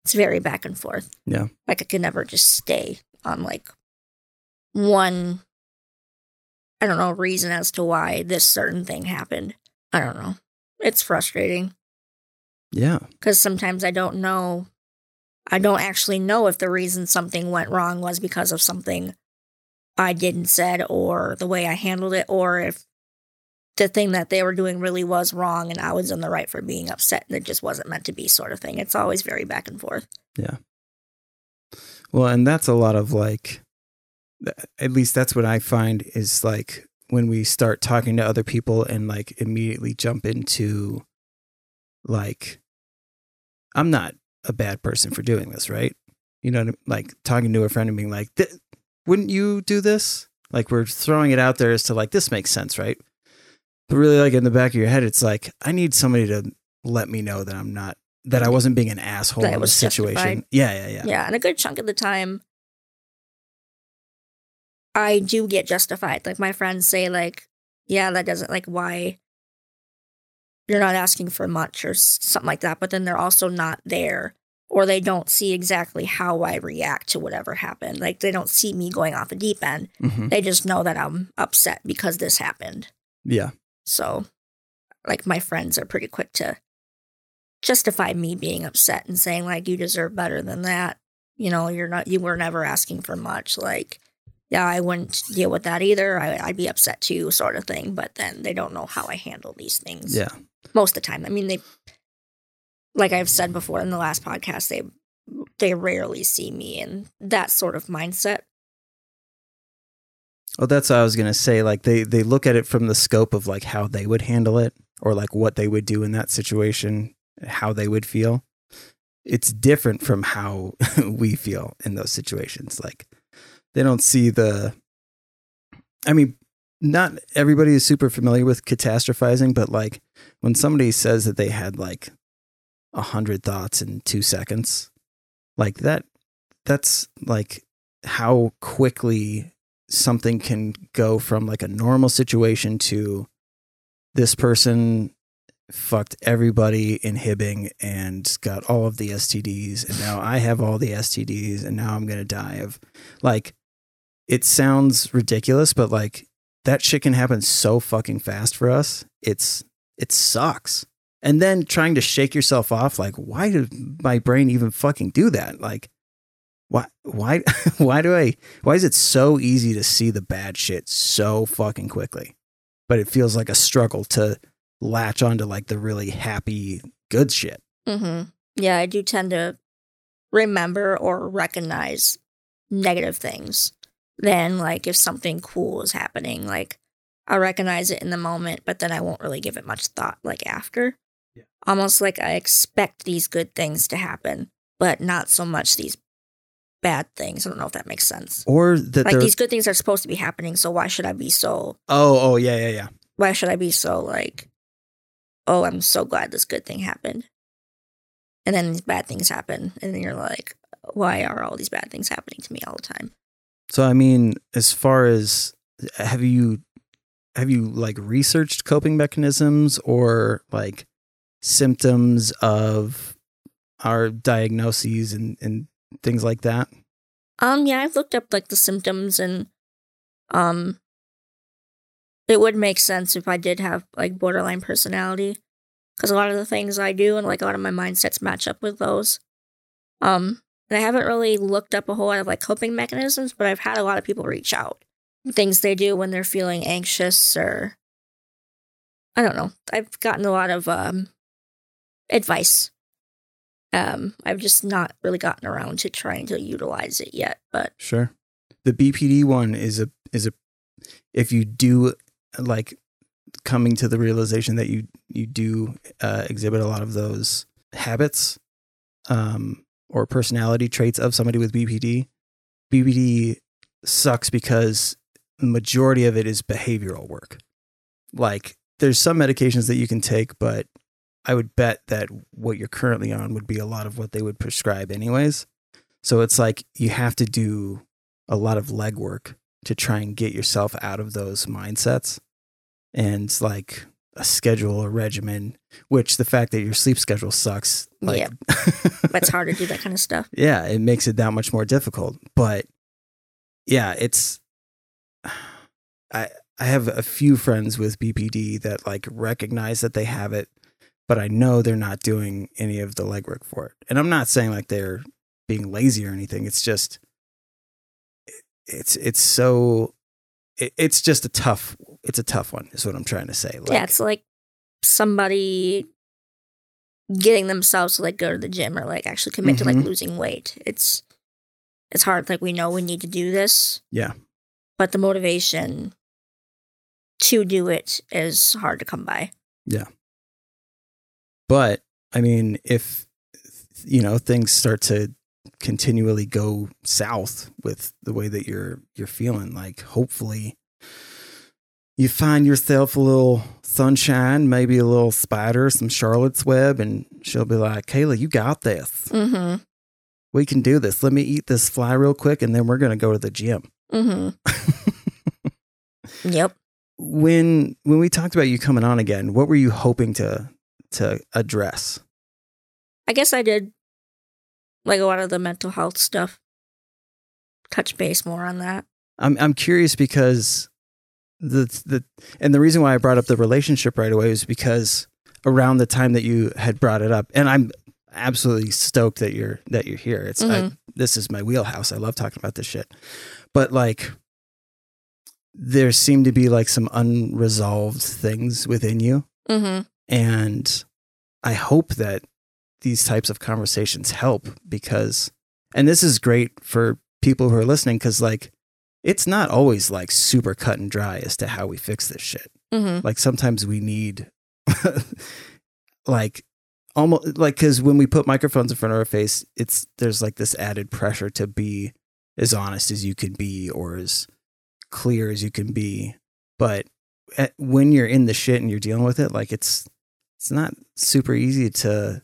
it's very back and forth. Yeah. Like, I could never just stay on, like, one, I don't know, reason as to why this certain thing happened. I don't know. It's frustrating. Yeah. Because sometimes I don't know. I don't actually know if the reason something went wrong was because of something I did and said, or the way I handled it, or if the thing that they were doing really was wrong and I was in the right for being upset, and it just wasn't meant to be sort of thing. It's always very back and forth. Yeah. Well, and that's a lot of like, at least that's what I find is like when we start talking to other people and like immediately jump into like, I'm not a bad person for doing this, right? You know what I mean? Like talking to a friend and being like, wouldn't you do this? Like we're throwing it out there as to like, this makes sense, right? But really, like in the back of your head, it's like, I need somebody to let me know that I'm not, that I wasn't being an asshole in this situation. Yeah. Yeah. And a good chunk of the time, I do get justified. Like my friends say, like, yeah, that doesn't, like, why you're not asking for much or something like that. But then they're also not there, or they don't see exactly how I react to whatever happened. Like they don't see me going off the deep end. Mm-hmm. They just know that I'm upset because this happened. Yeah. So, like, my friends are pretty quick to justify me being upset and saying, like, you deserve better than that. You know, you were never asking for much. Like, yeah, I wouldn't deal with that either. I'd be upset too, sort of thing. But then they don't know how I handle these things. Yeah. Most of the time. I mean, like I've said before in the last podcast, they rarely see me in that sort of mindset. Well, that's what I was going to say. Like they look at it from the scope of like how they would handle it, or like what they would do in that situation, how they would feel. It's different from how we feel in those situations. Like they don't see I mean, not everybody is super familiar with catastrophizing, but like when somebody says that they had like 100 thoughts in 2 seconds, like that's like how quickly something can go from like a normal situation to this person fucked everybody in Hibbing and got all of the STDs. And now I have all the STDs and now I'm going to die of like, it sounds ridiculous, but like that shit can happen so fucking fast for us. It sucks. And then trying to shake yourself off. Like, why did my brain even fucking do that? Like, why is it so easy to see the bad shit so fucking quickly? But it feels like a struggle to latch onto like the really happy, good shit. Mm-hmm. Yeah. I do tend to remember or recognize negative things. Then like if something cool is happening, like I recognize it in the moment, but then I won't really give it much thought like after. Yeah. Almost like I expect these good things to happen, but not so much these bad things. I don't know if that makes sense. Or that like these good things are supposed to be happening, so why should I be so Oh yeah. Why should I be so like, oh, I'm so glad this good thing happened. And then these bad things happen, and then you're like, why are all these bad things happening to me all the time? So, I mean, as far as have you like researched coping mechanisms or like symptoms of our diagnoses and things like that? Yeah, I've looked up like the symptoms, and it would make sense if I did have like borderline personality, because a lot of the things I do and like a lot of my mindsets match up with those. And I haven't really looked up a whole lot of like coping mechanisms, but I've had a lot of people reach out. Things they do when they're feeling anxious, or I don't know. I've gotten a lot of advice. I've just not really gotten around to trying to utilize it yet. But sure, the BPD one is a if you do like coming to the realization that you do exhibit a lot of those habits. Or personality traits of somebody with BPD. BPD sucks because the majority of it is behavioral work. Like there's some medications that you can take, but I would bet that what you're currently on would be a lot of what they would prescribe anyways. So it's like you have to do a lot of legwork to try and get yourself out of those mindsets. And it's like a schedule, a regimen, which the fact that your sleep schedule sucks. Like, yeah. It's hard to do that kind of stuff. Yeah. It makes it that much more difficult, but yeah, I have a few friends with BPD that like recognize that they have it, but I know they're not doing any of the legwork for it. And I'm not saying like they're being lazy or anything. It's just, it's just a tough one is what I'm trying to say. Like, yeah, it's like somebody getting themselves to like go to the gym or like actually commit to like losing weight. It's hard. Like we know we need to do this. Yeah. But the motivation to do it is hard to come by. Yeah. But I mean, if you know, things start to continually go south with the way that you're feeling, like hopefully you find yourself a little sunshine, maybe a little spider, some Charlotte's Web, and she'll be like, Kayla, you got this. Mm-hmm. We can do this. Let me eat this fly real quick, and then we're going to go to the gym. Mm-hmm. Yep. When we talked about you coming on again, what were you hoping to address? I guess I did like a lot of the mental health stuff. Touch base more on that. I'm curious because... The reason why I brought up the relationship right away was because around the time that you had brought it up, and I'm absolutely stoked that you're here. It's this is my wheelhouse. I love talking about this shit. But like, there seemed to be like some unresolved things within you, and I hope that these types of conversations help because, and this is great for people who are listening because like. It's not always like super cut and dry as to how we fix this shit. Mm-hmm. Like sometimes we need like almost like, cause when we put microphones in front of our face, there's like this added pressure to be as honest as you can be or as clear as you can be. But when you're in the shit and you're dealing with it, like it's not super easy to.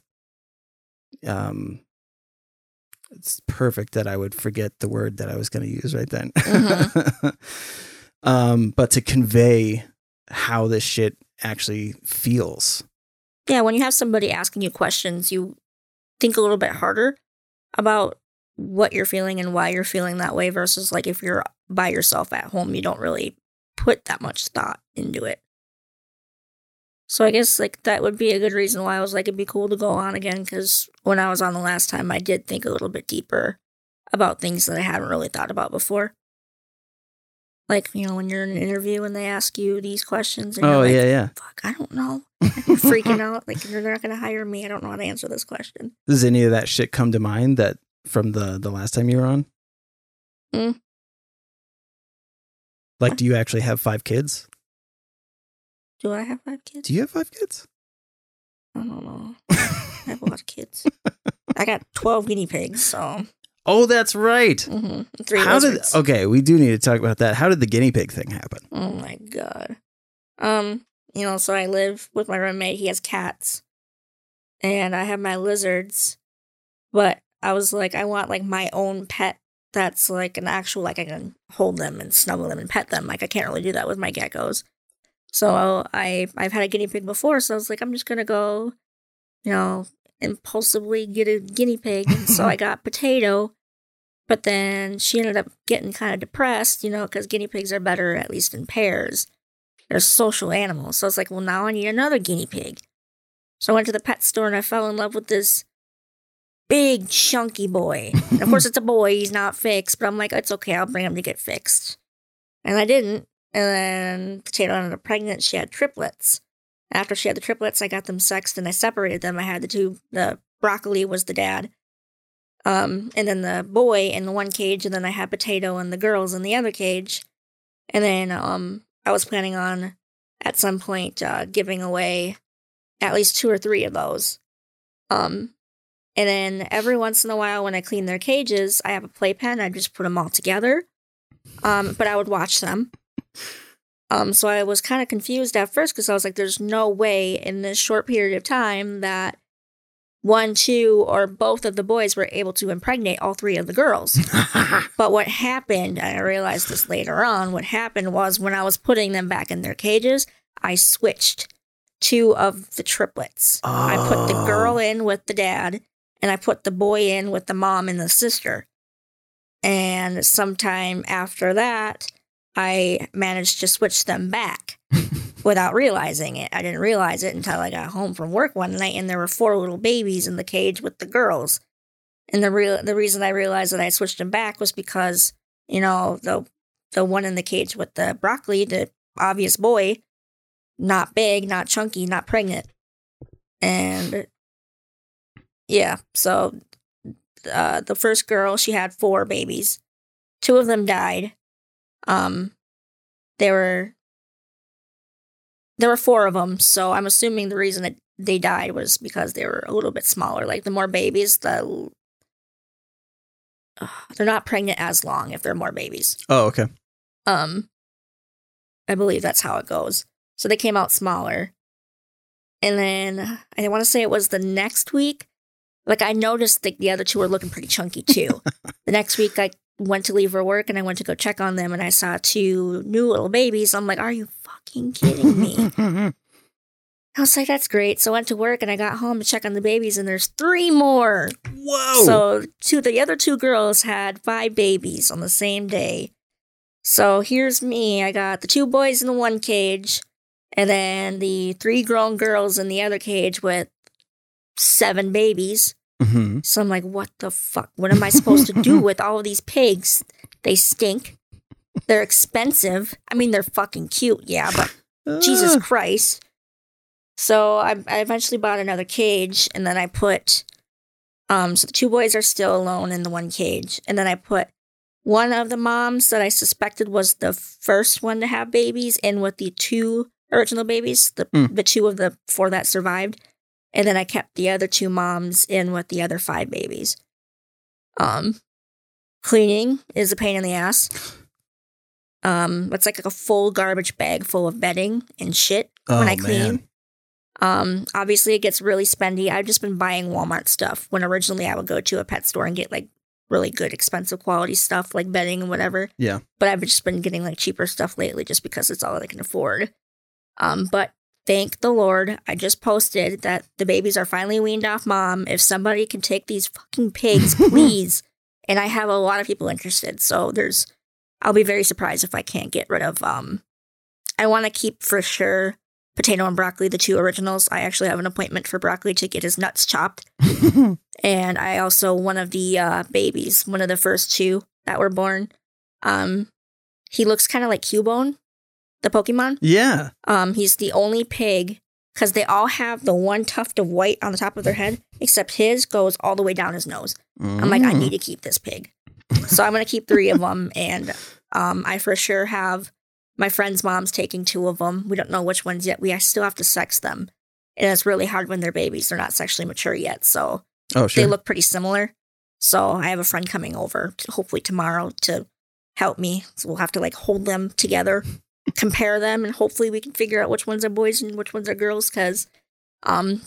It's perfect that I would forget the word that I was going to use right then. Mm-hmm. But to convey how this shit actually feels. Yeah, when you have somebody asking you questions, you think a little bit harder about what you're feeling and why you're feeling that way versus like if you're by yourself at home, you don't really put that much thought into it. So I guess like that would be a good reason why I was like, it'd be cool to go on again, because when I was on the last time, I did think a little bit deeper about things that I haven't really thought about before. Like, you know, when you're in an interview and they ask you these questions. And oh, you're like, yeah. Fuck, I don't know. I'm freaking out. Like, you're not going to hire me. I don't know how to answer this question. Does any of that shit come to mind that from the last time you were on? Mm. Like, do you actually have 5 kids? Do I have 5 kids? Do you have 5 kids? I don't know. I have a lot of kids. I got 12 guinea pigs, so... Oh, that's right. Mm-hmm. 3 lizards. Okay, we do need to talk about that. How did the guinea pig thing happen? Oh, my God. You know, so I live with my roommate. He has cats. And I have my lizards. But I was like, I want, like, my own pet that's, like, an actual, like, I can hold them and snuggle them and pet them. Like, I can't really do that with my geckos. So I've had a guinea pig before, so I was like, I'm just going to go, you know, impulsively get a guinea pig. And so I got Potato. But then she ended up getting kind of depressed, you know, because guinea pigs are better, at least in pairs. They're social animals. So I was like, well, now I need another guinea pig. So I went to the pet store and I fell in love with this big, chunky boy. And of course, it's a boy. He's not fixed. But I'm like, it's okay. I'll bring him to get fixed. And I didn't. And then Potato ended up pregnant. She had triplets. After she had the triplets, I got them sexed and I separated them. I had the two. The broccoli was the dad. And then the boy in the one cage. And then I had Potato and the girls in the other cage. And then I was planning on, at some point, giving away at least 2 or 3 of those. And then every once in a while when I clean their cages, I have a playpen. I just put them all together. But I would watch them. So I was kind of confused at first because I was like, there's no way in this short period of time that 1, 2, or both of the boys were able to impregnate all 3 of the girls. But what happened, and I realized this later on, what happened was when I was putting them back in their cages, I switched 2 of the triplets. Oh. I put the girl in with the dad, and I put the boy in with the mom and the sister. And sometime after that, I managed to switch them back without realizing it. I didn't realize it until I got home from work one night, and there were 4 little babies in the cage with the girls. And the reason I realized that I switched them back was because, you know, the one in the cage with the broccoli, the obvious boy, not big, not chunky, not pregnant. And yeah, so the first girl, she had 4 babies. 2 of them died. There were 4 of them, so I'm assuming the reason that they died was because they were a little bit smaller. Like, the more babies, they're not pregnant as long if there are more babies. Oh, okay. I believe that's how it goes. So they came out smaller. And then, I want to say it was the next week, like, I noticed that the other 2 were looking pretty chunky, too. The next week, like, went to leave for work, and I went to go check on them, and I saw 2 new little babies. I'm like, are you fucking kidding me? I was like, that's great. So I went to work, and I got home to check on the babies, and there's 3 more. Whoa! So the other 2 girls had 5 babies on the same day. So here's me. I got the 2 boys in the one cage, and then the 3 grown girls in the other cage with 7 babies. Mm-hmm. So I'm like, what the fuck? What am I supposed to do with all of these pigs? They stink. They're expensive. I mean, they're fucking cute, yeah, but Jesus Christ. So I eventually bought another cage, and then I put, so the 2 boys are still alone in the one cage, and then I put one of the moms that I suspected was the first one to have babies in with the 2 original babies, the 2 of the 4 that survived. And then I kept the other 2 moms in with the other 5 babies. Cleaning is a pain in the ass. It's like a full garbage bag full of bedding and shit when I clean. Man. Obviously it gets really spendy. I've just been buying Walmart stuff when originally I would go to a pet store and get like really good, expensive quality stuff like bedding and whatever. Yeah. But I've just been getting like cheaper stuff lately just because it's all I can afford. But thank the Lord, I just posted that the babies are finally weaned off mom. If somebody can take these fucking pigs, please. And I have a lot of people interested. So I'll be very surprised if I can't get rid of, I want to keep for sure potato and broccoli, the two originals. I actually have an appointment for broccoli to get his nuts chopped. And I also, one of the first two that were born, he looks kind of like Cubone, the Pokemon. Yeah. He's the only pig, because they all have the one tuft of white on the top of their head, except his goes all the way down his nose. Mm. I'm like, I need to keep this pig. So I'm going to keep three of them, and I for sure have my friend's mom's taking two of them. We don't know which ones yet. We still have to sex them, and it's really hard when they're babies. They're not sexually mature yet, so they look pretty similar. So I have a friend coming over, hopefully tomorrow, to help me. So we'll have to like hold them together, compare them, and hopefully we can figure out which ones are boys and which ones are girls, because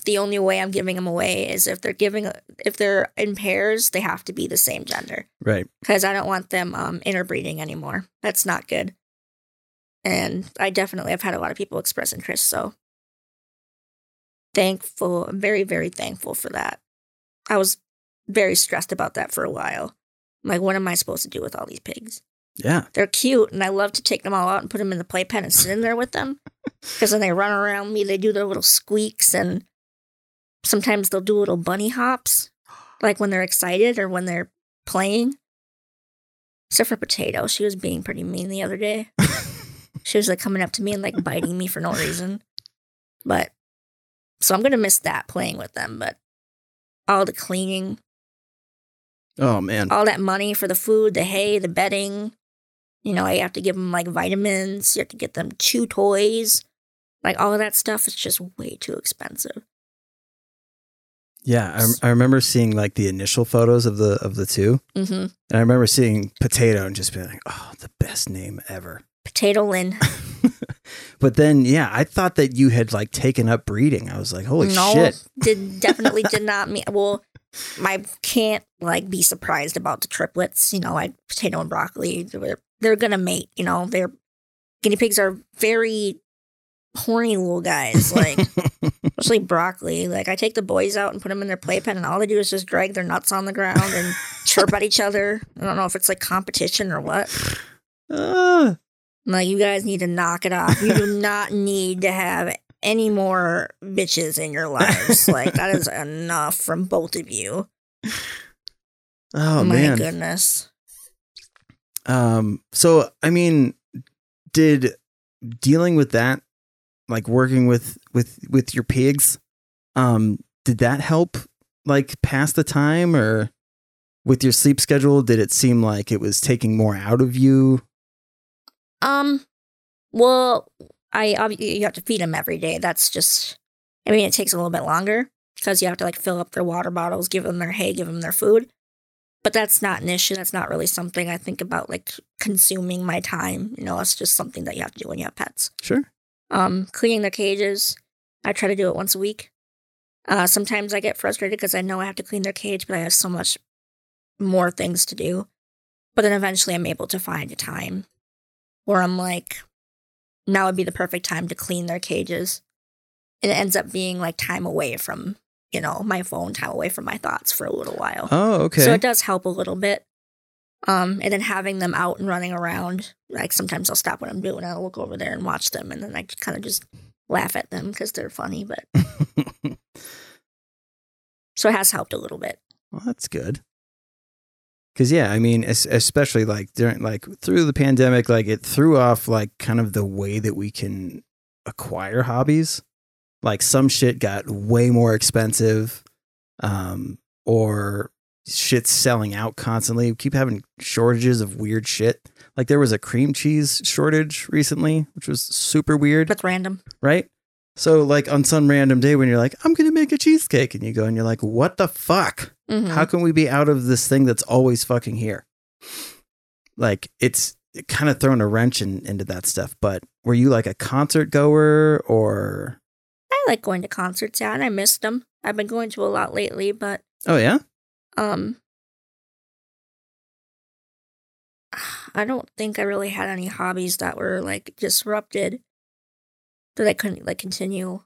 the only way I'm giving them away is if they're in pairs, they have to be the same gender. Right. Because I don't want them interbreeding anymore. That's not good. And I definitely have had a lot of people express interest, so thankful. I'm very, very thankful for that. I was very stressed about that for a while. I'm like, what am I supposed to do with all these pigs? Yeah. They're cute, and I love to take them all out and put them in the playpen and sit in there with them. Because then they run around me, they do their little squeaks, and sometimes they'll do little bunny hops, like when they're excited or when they're playing. Except for Potato. She was being pretty mean the other day. She was like coming up to me and like biting me for no reason. But so I'm going to miss that, playing with them, but all the cleaning. Oh, man. All that money for the food, the hay, the bedding. You know, I have to give them like vitamins. You have to get them chew toys. Like all of that stuff is just way too expensive. Yeah, I remember seeing like the initial photos of the two. Mm-hmm. And I remember seeing Potato and just being like, oh, the best name ever. Potato Lynn. But then, yeah, I thought that you had like taken up breeding. I was like, holy shit. Definitely did not mean. Well, I can't like be surprised about the triplets. You know, Potato and Broccoli, they're going to mate, you know. They're guinea pigs are very horny little guys, like especially Broccoli. Like I take the boys out and put them in their playpen, and all they do is just drag their nuts on the ground and chirp at each other. I don't know if it's like competition or what. Like, you guys need to knock it off. You do not need to have any more bitches in your lives. Like, that is enough from both of you. Oh, man. My goodness. So, I mean, did dealing with that, like working with your pigs, did that help, like, pass the time? Or with your sleep schedule, did it seem like it was taking more out of you? Well, you have to feed them every day. That's just, I mean, it takes a little bit longer because you have to like fill up their water bottles, give them their hay, give them their food. But that's not an issue. That's not really something I think about like consuming my time. You know, it's just something that you have to do when you have pets. Sure. Cleaning their cages. I try to do it once a week. Sometimes I get frustrated because I know I have to clean their cage, but I have so much more things to do. But then eventually I'm able to find a time where I'm like, now would be the perfect time to clean their cages. And it ends up being like time away from, you know, my phone, time away from my thoughts for a little while. Oh, okay. So it does help a little bit. And then having them out and running around, like sometimes I'll stop what I'm doing and I'll look over there and watch them. And then I kind of just laugh at them because they're funny. But so it has helped a little bit. Well, that's good. Because, yeah, I mean, especially like through the pandemic, like it threw off like kind of the way that we can acquire hobbies. Like some shit got way more expensive, or shit's selling out constantly. We keep having shortages of weird shit. Like there was a cream cheese shortage recently, which was super weird. That's random. Right. So like on some random day when you're like, I'm going to make a cheesecake, and you go and you're like, what the fuck? Mm-hmm. How can we be out of this thing that's always fucking here? Like, it's kind of thrown a wrench into that stuff, but were you like a concert goer or? I like going to concerts, yeah, and I missed them. I've been going to a lot lately, but. Oh, yeah? I don't think I really had any hobbies that were like disrupted that I couldn't like continue.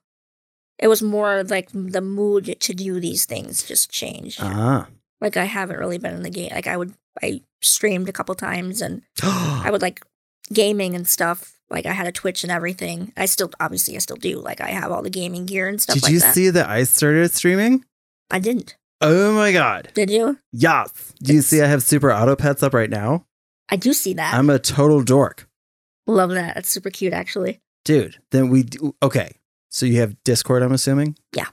It was more like the mood to do these things just changed. Uh-huh. Like I haven't really been in the game. Like I streamed a couple times and I would like gaming and stuff. Like I had a Twitch and everything. I still do. Like I have all the gaming gear and stuff like that. Did you see that I started streaming? I didn't. Oh my God. Did you? Yes. Do you see I have Super Auto Pets up right now? I do see that. I'm a total dork. Love that. That's super cute, actually. Dude, then okay. So you have Discord, I'm assuming? Yeah.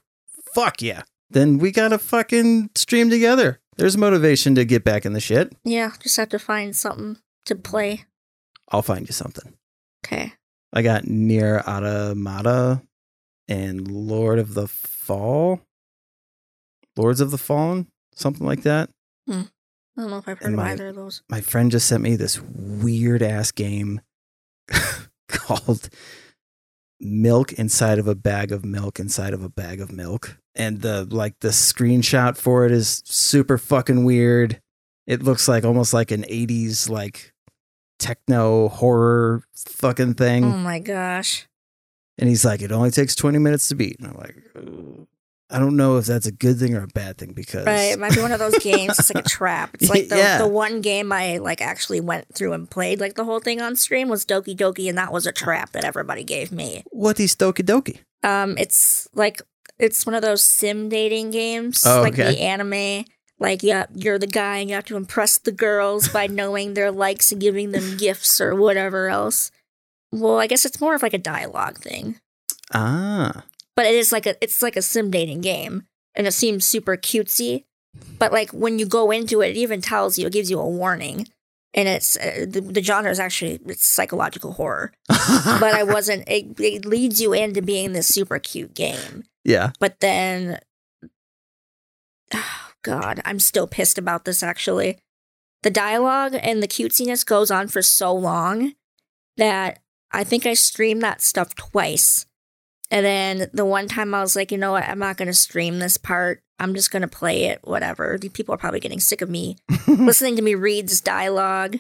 Fuck yeah. Then we gotta fucking stream together. There's motivation to get back in the shit. Yeah, just have to find something to play. I'll find you something. Okay. I got Nier Automata and Lords of the Fallen, something like that. I don't know if I've heard of either of those. My friend just sent me this weird-ass game called Milk Inside of a Bag of Milk Inside of a Bag of Milk. And the screenshot for it is super fucking weird. It looks like almost like an 80s like techno horror fucking thing. Oh my gosh. And he's like, it only takes 20 minutes to beat. And I'm like, ugh. I don't know if that's a good thing or a bad thing because... Right, it might be one of those games. It's like a trap. It's like the one game I like actually went through and played like the whole thing on stream was Doki Doki, and that was a trap that everybody gave me. What is Doki Doki? It's like, it's one of those sim dating games, like the anime. Like, yeah, you're the guy and you have to impress the girls by knowing their likes and giving them gifts or whatever else. Well, I guess it's more of like a dialogue thing. Ah. But it is like it's like a sim dating game, and it seems super cutesy. But like when you go into it, it even tells you, it gives you a warning, and it's the genre is actually it's psychological horror. But I wasn't. It leads you into being this super cute game. Yeah. But then, oh God, I'm still pissed about this. Actually, the dialogue and the cutesiness goes on for so long that I think I streamed that stuff twice. And then the one time I was like, you know what? I'm not going to stream this part. I'm just going to play it, whatever. These people are probably getting sick of me listening to me read this dialogue.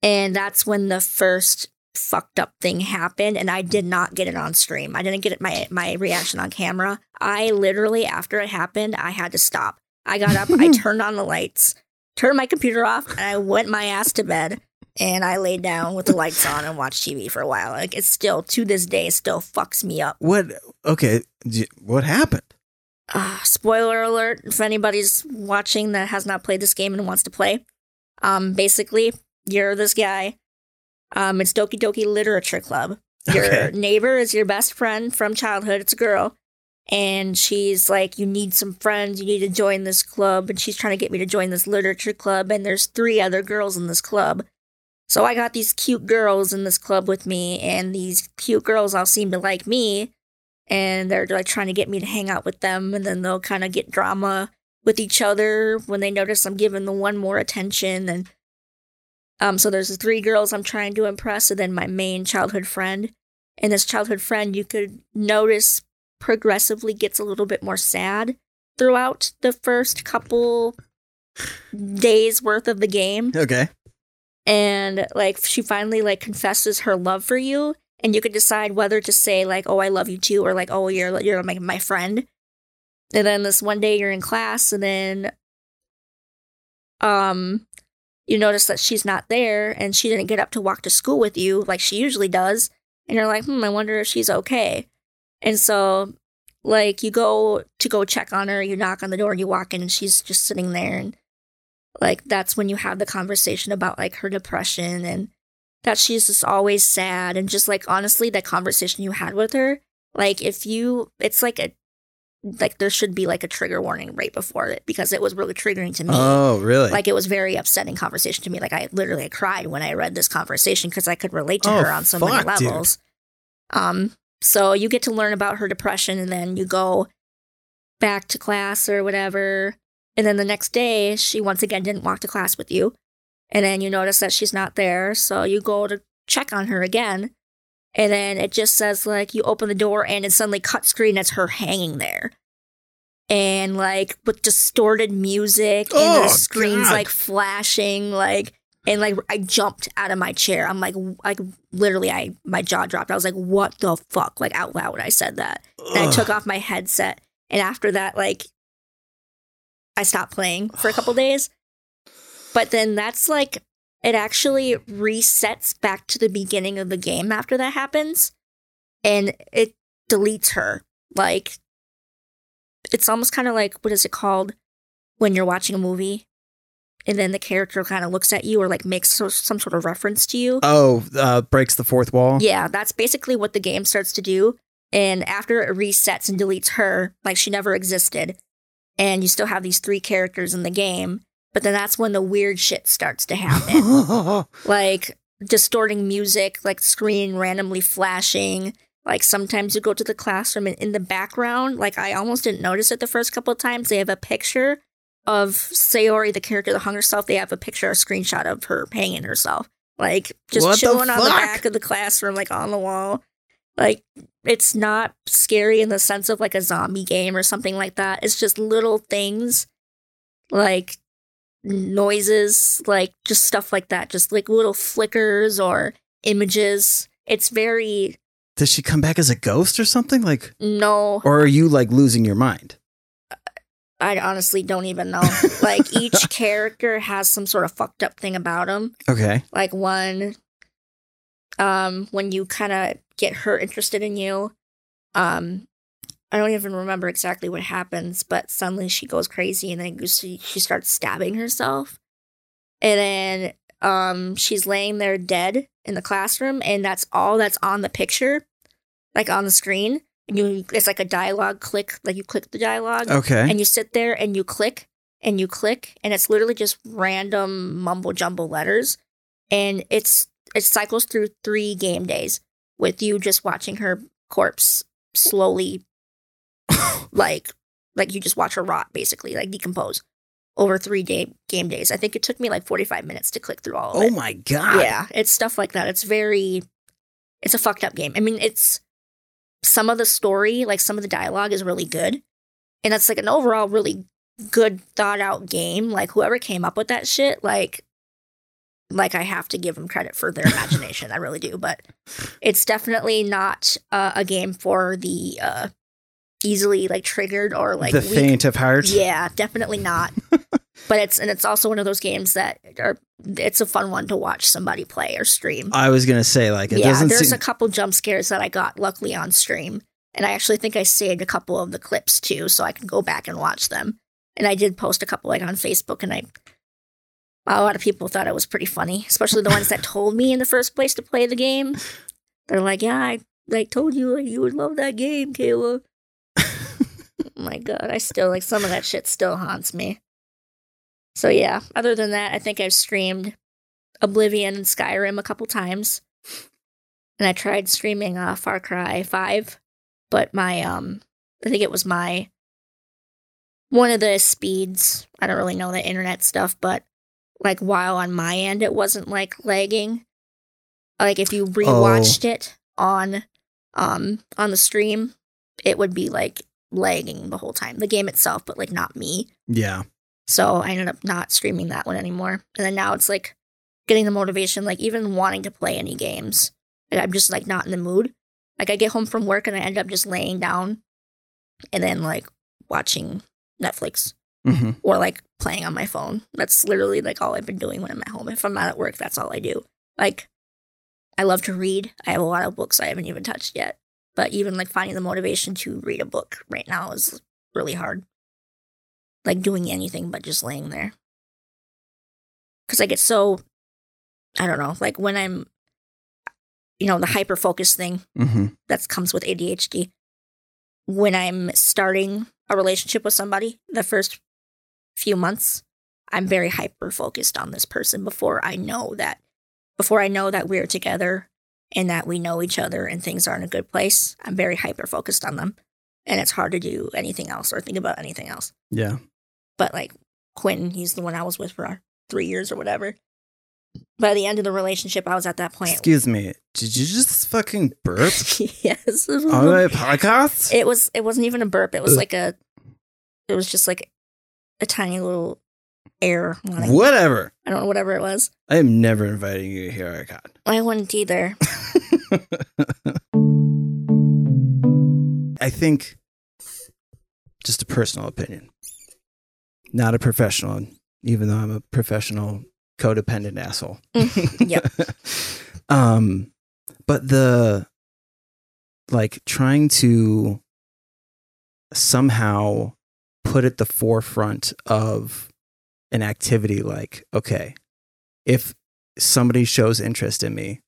And that's when the first fucked up thing happened. And I did not get it on stream. I didn't get it, my reaction on camera. I literally, after it happened, I had to stop. I got up, I turned on the lights, turned my computer off, and I went my ass to bed. And I laid down with the lights on and watched TV for a while. Like it's still, to this day, still fucks me up. What? Okay. What happened? Spoiler alert. If anybody's watching that has not played this game and wants to play. Basically, you're this guy. It's Doki Doki Literature Club. Your neighbor is your best friend from childhood. It's a girl. And she's like, you need some friends. You need to join this club. And she's trying to get me to join this literature club. And there's 3 other girls in this club. So I got these cute girls in this club with me, and these cute girls all seem to like me, and they're like trying to get me to hang out with them, and then they'll kind of get drama with each other when they notice I'm giving the one more attention. And so there's the 3 girls I'm trying to impress, and then my main childhood friend. And this childhood friend, you could notice, progressively gets a little bit more sad throughout the first couple days worth of the game. Okay. And, like, she finally, like, confesses her love for you. And you can decide whether to say, like, oh, I love you too. Or, like, oh, you're my friend. And then this one day you're in class. And then you notice that she's not there. And she didn't get up to walk to school with you like she usually does. And you're like, I wonder if she's okay. And so, like, you go check on her. You knock on the door. You walk in. And she's just sitting there. And like, that's when you have the conversation about, like, her depression and that she's just always sad. And just, like, honestly, that conversation you had with her, like, if you, it's like a, like, there should be, like, a trigger warning right before it because it was really triggering to me. Oh, really? Like, it was very upsetting conversation to me. Like, I literally cried when I read this conversation because I could relate to her on so many levels. Dude. So you get to learn about her depression, and then you go back to class or whatever. And then the next day, she once again didn't walk to class with you. and then you notice that she's not there, so you go to check on her again, and then it just says, like, you open the door, and it's suddenly cut screen, that's her hanging there. And, like, with distorted music, and the screens, God. Like, flashing, like, and, like, I jumped out of my chair. I'm, like literally, my jaw dropped. I was like, what the fuck? Like, out loud, I said that. And I took off my headset. And after that, like, I stopped playing for a couple days. But then that's, like, it actually resets back to the beginning of the game after that happens. And it deletes her, like... It's almost kind of like, what is it called when you're watching a movie and then the character kind of looks at you or like makes some sort of reference to you? Oh, breaks the fourth wall? Yeah, that's basically what the game starts to do. And after it resets and deletes her, like she never existed. And you still have these three characters in the game. But then that's when the weird shit starts to happen. Like distorting music, like screen randomly flashing. Like, sometimes you go to the classroom and in the background, like, I almost didn't notice it the first couple of times, they have a picture of Sayori, the character that hung herself. They have a picture, a screenshot of her hanging herself. Like, just what chilling the on the back of the classroom, like, on the wall. Like, it's not scary in the sense of, like, a zombie game or something like that. It's just little things, like, noises, like, just stuff like that. Just, like, little flickers or images. It's very... Does she come back as a ghost or something? Like, no. Or are you like losing your mind? I honestly don't even know. Like, each character has some sort of fucked up thing about them. Okay. Like, one, when you kind of get her interested in you, I don't even remember exactly what happens, but suddenly she goes crazy and then she starts stabbing herself. And then she's laying there dead in the classroom, and that's all that's on the picture, like on the screen. And it's like a dialogue click, like you click the dialogue. Okay. And you sit there and you click, and it's literally just random mumble jumble letters. And it cycles through 3 game days with you just watching her corpse slowly, like you just watch her rot, basically, like decompose. Over 3 game days. I think it took me like 45 minutes to click through all of it. Oh my God. Yeah, it's stuff like that. It's a fucked up game. I mean, it's some of the story, like some of the dialogue is really good. And that's like an overall really good thought out game. Like whoever came up with that shit, like I have to give them credit for their imagination. I really do. But it's definitely not a game for the... easily like triggered or like the faint of heart. Yeah, definitely not. But it's also one of those games that it's a fun one to watch somebody play or stream. I was gonna say, like, it doesn't. There's a couple jump scares that I got luckily on stream, and I actually think I saved a couple of the clips too, so I can go back and watch them. And I did post a couple like on Facebook, and a lot of people thought it was pretty funny, especially the ones that told me in the first place to play the game. They're like, "Yeah, I like told you like, you would love that game, Kayla." Oh my God, I still, like, some of that shit still haunts me. So yeah, other than that, I think I've streamed Oblivion and Skyrim a couple times. And I tried streaming Far Cry 5, but my, I think it was one of the speeds, I don't really know the internet stuff, but, like, while on my end it wasn't, like, lagging. Like, if you rewatched it on the stream, it would be, like, lagging the whole time, the game itself, but like not me. Yeah. So I ended up not streaming that one anymore. And then now it's like getting the motivation, like even wanting to play any games. Like, I'm just like not in the mood. Like I get home from work and I end up just laying down and then like watching Netflix or like playing on my phone. That's literally like all I've been doing when I'm at home. If I'm not at work, that's all I do. Like I love to read. I have a lot of books I haven't even touched yet. But even, like, finding the motivation to read a book right now is really hard. Like, doing anything but just laying there. Because I get so, I don't know, like, when I'm, you know, the hyper-focus thing that comes with ADHD. When I'm starting a relationship with somebody, the first few months, I'm very hyper-focused on this person before I know that we're together. And that we know each other and things are in a good place. I'm very hyper-focused on them. And it's hard to do anything else or think about anything else. Yeah. But, like, Quentin, he's the one I was with for 3 years or whatever. by the end of the relationship, I was at that point. Excuse me, did you just fucking burp? Yes. On my podcast? It wasn't even a burp. It was like a, it was just like a tiny little air. Whatever. I don't know, whatever it was. I am never inviting you here, I got. I wouldn't either. I think, just a personal opinion, not a professional, even though I'm a professional codependent asshole. Yep. But the, like, trying to somehow put at the forefront of an activity like, okay, if somebody shows interest in me,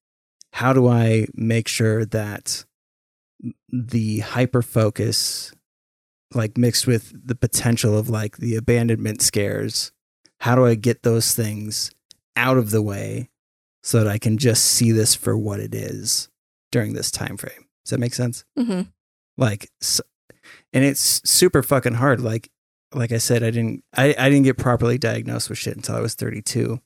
how do I make sure that the hyper focus, like mixed with the potential of like the abandonment scares, how do I get those things out of the way so that I can just see this for what it is during this time frame? Does that make sense? Mm-hmm. Like, so, and it's super fucking hard. Like I said, I didn't get properly diagnosed with shit until I was 32.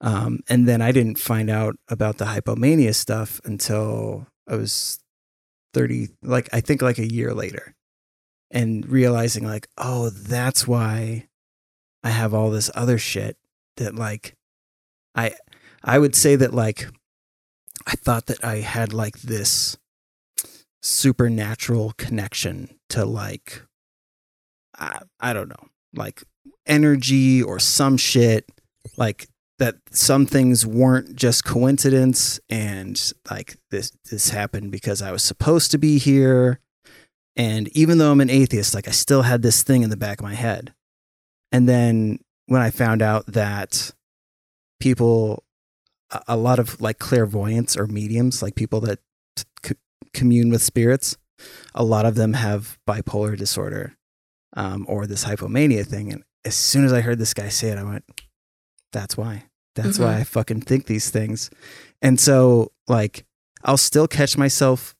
And then I didn't find out about the hypomania stuff until I was 30, like I think like a year later, and realizing like, oh, that's why I have all this other shit that like, I would say that like, I thought that I had like this supernatural connection to like, I don't know, like energy or some shit, like that some things weren't just coincidence and like this happened because I was supposed to be here. And even though I'm an atheist, like I still had this thing in the back of my head. And then when I found out that people, a lot of like clairvoyants or mediums, like people that commune with spirits, a lot of them have bipolar disorder or this hypomania thing. And as soon as I heard this guy say it, I went, that's why. That's mm-hmm. why I fucking think these things. And so, like, I'll still catch myself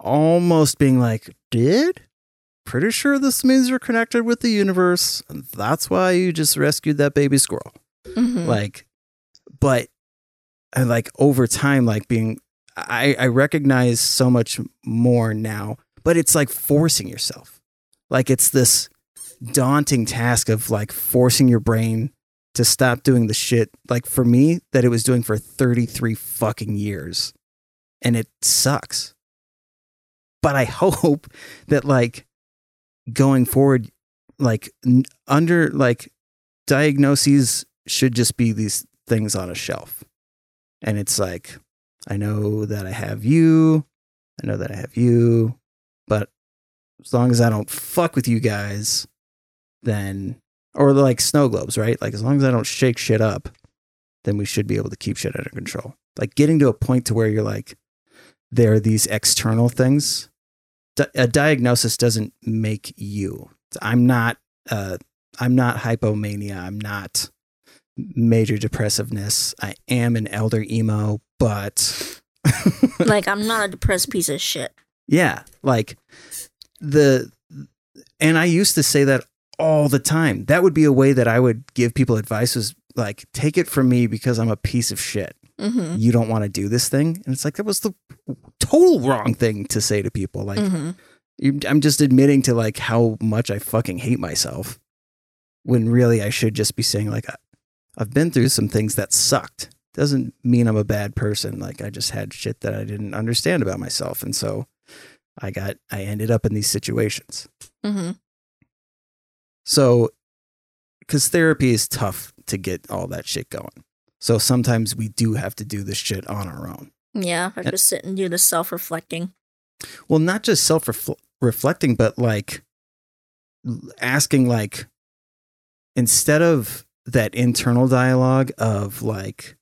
almost being like, pretty sure this means you're connected with the universe. And that's why you just rescued that baby squirrel. Mm-hmm. Like, but, and like, over time, like, being, I recognize so much more now, but it's like forcing yourself. Like, it's this daunting task of like forcing your brain to stop doing the shit, like for me, that it was doing for 33 fucking years. And it sucks. But I hope that like going forward, like under like diagnoses should just be these things on a shelf. And it's like, I know that I have you. I know that I have you. But as long as I don't fuck with you guys, then... Or like snow globes, right? Like as long as I don't shake shit up, then we should be able to keep shit under control. Like getting to a point to where you're like, there are these external things. A diagnosis doesn't make you. I'm not hypomania. I'm not major depressiveness. I am an elder emo, but like I'm not a depressed piece of shit. Yeah, like and I used to say that all the time. That would be a way that I would give people advice, was like, take it from me because I'm a piece of shit. Mm-hmm. You don't want to do this thing. And it's like, that was the total wrong thing to say to people. Like, mm-hmm. I'm just admitting to like how much I fucking hate myself when really I should just be saying like, I've been through some things that sucked. Doesn't mean I'm a bad person. Like I just had shit that I didn't understand about myself. And so I ended up in these situations. Mm-hmm. So, because therapy is tough to get all that shit going. So sometimes we do have to do this shit on our own. Yeah, I just sit and do the self-reflecting. Well, not just self-reflecting, but like asking like, instead of that internal dialogue of like,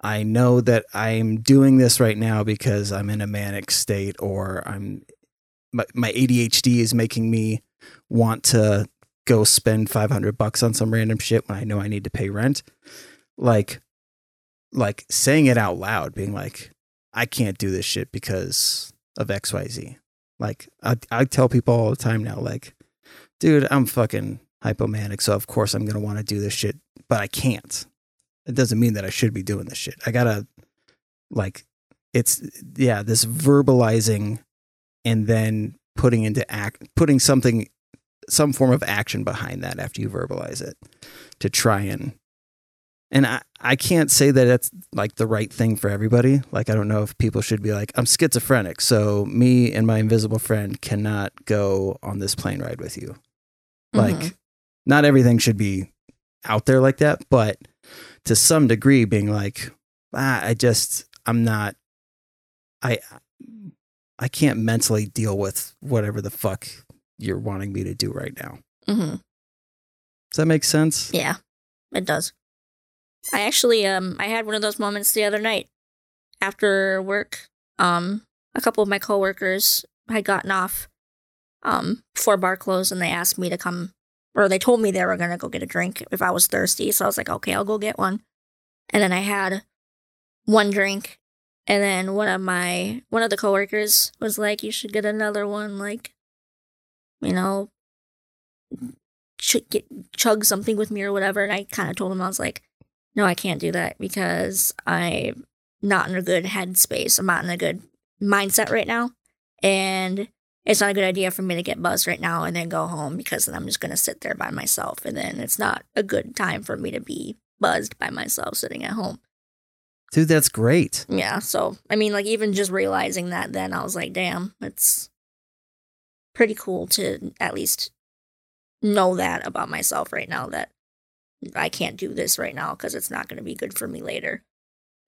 I know that I'm doing this right now because I'm in a manic state, or my ADHD is making me want to go spend $500 on some random shit when I know I need to pay rent. Like saying it out loud, being like, I can't do this shit because of XYZ. Like I tell people all the time now, like, dude, I'm fucking hypomanic. So of course I'm going to want to do this shit, but I can't. it doesn't mean that I should be doing this shit. I gotta, like, it's, yeah, this verbalizing and then putting into act, putting something, some form of action behind that after you verbalize it to try and I can't say that that's like the right thing for everybody. Like, I don't know if people should be like, I'm schizophrenic, so me and my invisible friend cannot go on this plane ride with you. Like, mm-hmm. Not everything should be out there like that, but to some degree being like, I can't mentally deal with whatever the fuck you're wanting me to do right now. Mm-hmm. Does that make sense? Yeah, it does. I actually, I had one of those moments the other night after work. A couple of my coworkers had gotten off before bar closed, and they asked me to come, or they told me they were going to go get a drink if I was thirsty. So I was like, okay, I'll go get one. And then I had one drink, and then one of the coworkers was like, you should get another one, like, you know, chug something with me or whatever. And I kind of told him, I was like, no, I can't do that because I'm not in a good headspace. I'm not in a good mindset right now. And it's not a good idea for me to get buzzed right now and then go home, because then I'm just going to sit there by myself. And then it's not a good time for me to be buzzed by myself sitting at home. Dude, that's great. Yeah. So, I mean, like, even just realizing that then, I was like, damn, it's pretty cool to at least know that about myself right now, that I can't do this right now because it's not going to be good for me later.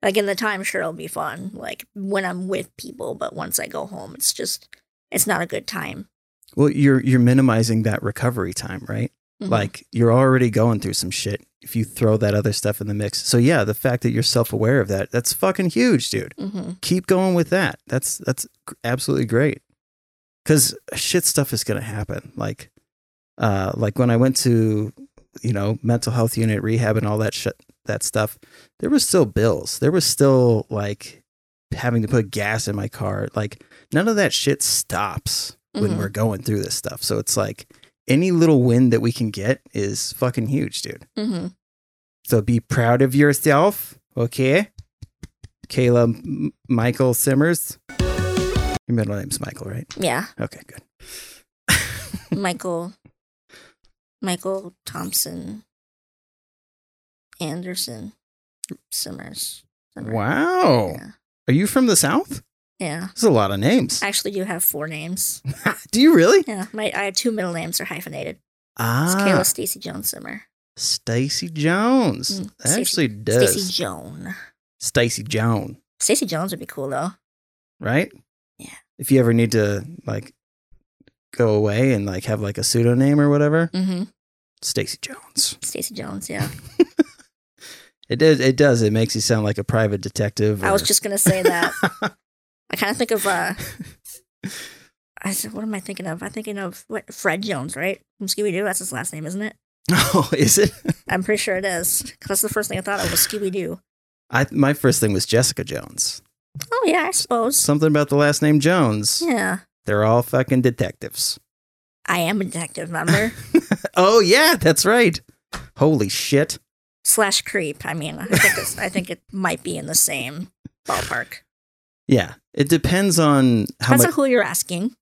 Like, in the time, sure, it'll be fun, like, when I'm with people, but once I go home, it's just, it's not a good time. Well, you're minimizing that recovery time, right? Mm-hmm. Like, you're already going through some shit if you throw that other stuff in the mix. So yeah, the fact that you're self-aware of that, that's fucking huge, dude. Mm-hmm. Keep going with that. That's absolutely great. Because shit stuff is going to happen. Like when I went to, you know, mental health unit, rehab, and all that shit, that stuff, there was still bills. There was still, like, having to put gas in my car. Like, none of that shit stops when mm-hmm. we're going through this stuff. So it's like any little win that we can get is fucking huge, dude. Mm-hmm. So be proud of yourself. Okay. Kayla Michael Simmers. Your middle name's Michael, right? Yeah. Okay, good. Michael Thompson Anderson Simmers. Wow. Yeah. Are you from the South? Yeah. There's a lot of names. I actually do have 4 names. Do you really? Yeah. I have 2 middle names are hyphenated. It's Kayla Stacy Jones Simmer. Stacy Jones. That actually does. Stacy Joan. Stacy Joan. Stacy Jones would be cool, though. Right? Yeah. If you ever need to, like, go away and, like, have, like, a pseudonym or whatever, mm-hmm. Stacy Jones. Stacy Jones, yeah. It does. It makes you sound like a private detective. I was just gonna say that. I kind of think of what am I thinking of? I'm thinking of what, Fred Jones, right? From Scooby-Doo. That's his last name, isn't it? Oh, is it? I'm pretty sure it is. Because that's the first thing I thought of was Scooby-Doo. My first thing was Jessica Jones. Oh, yeah, I suppose. Something about the last name Jones. Yeah. They're all fucking detectives. I am a detective, remember? Oh, yeah, that's right. Holy shit. Slash creep. I mean, I think it might be in the same ballpark. Yeah. It depends on depends on who you're asking.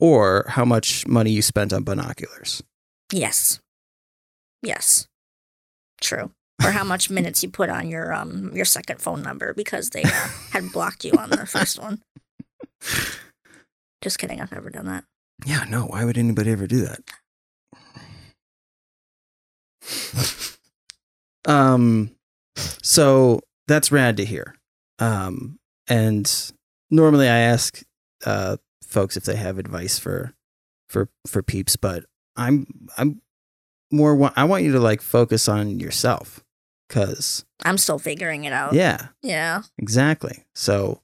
Or how much money you spent on binoculars. Yes. True. Or how much minutes you put on your second phone number, because they had blocked you on the first one. Just kidding. I've never done that. Yeah, no. Why would anybody ever do that? So that's rad to hear. And normally I ask folks if they have advice for peeps, but I'm more. I want you to, like, focus on yourself. Because I'm still figuring it out. Yeah. Exactly. So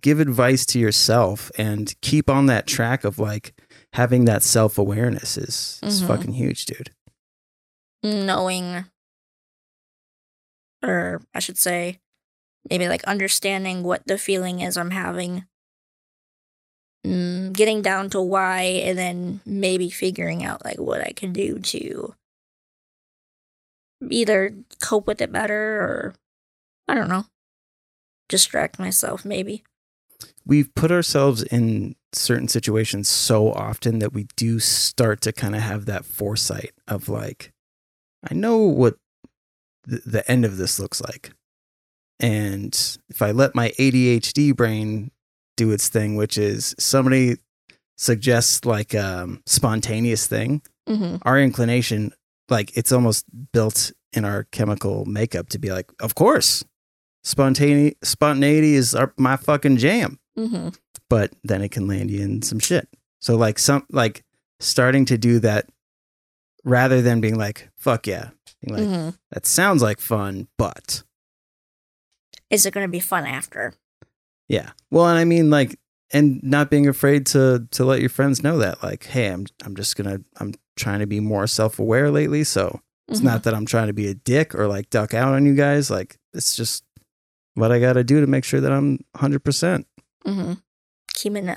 give advice to yourself and keep on that track of, like, having that self-awareness is mm-hmm. fucking huge, dude. Knowing, or I should say, maybe, like, understanding what the feeling is I'm having, getting down to why, and then maybe figuring out, like, what I can do to either cope with it better or, I don't know, distract myself maybe. We've put ourselves in certain situations so often that we do start to kind of have that foresight of like, I know what the end of this looks like. And if I let my ADHD brain do its thing, which is somebody suggests like spontaneous thing, mm-hmm. our inclination, like it's almost built in our chemical makeup to be like, of course, spontaneity is my fucking jam. Mm-hmm. But then it can land you in some shit. So like starting to do that rather than being like, fuck yeah. Being like, mm-hmm. that sounds like fun, but is it going to be fun after? Yeah. Well, and I mean like, and not being afraid to let your friends know that like, hey, I'm trying to be more self-aware lately. So it's mm-hmm. not that I'm trying to be a dick or like duck out on you guys. Like it's just what I got to do to make sure that I'm 100%. Mm-hmm. Keeping it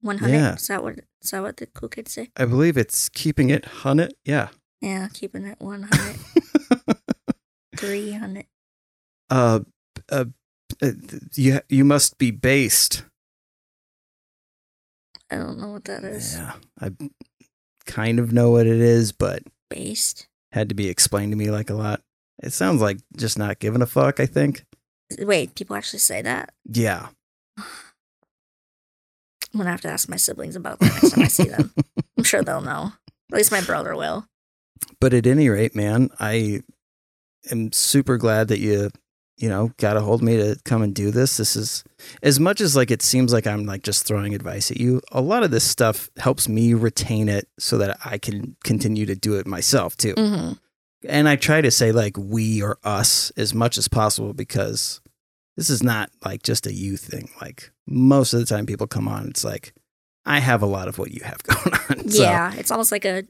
100. Yeah. Is that what the cool kids say? I believe it's keeping it 100. Yeah. Yeah. Keeping it 100. 300. You must be based. I don't know what that is. Yeah, I kind of know what it is, but based had to be explained to me like a lot. It sounds like just not giving a fuck, I think. Wait, people actually say that? Yeah. I'm going to have to ask my siblings about that next time I see them. I'm sure they'll know. At least my brother will. But at any rate, man, I am super glad that you got a hold of me to come and do this. This is, as much as like, it seems like I'm like just throwing advice at you, a lot of this stuff helps me retain it so that I can continue to do it myself too. Mm-hmm. And I try to say like we or us as much as possible, because this is not like just a you thing. Like most of the time people come on, it's like, I have a lot of what you have going on. Yeah. So. It's almost like a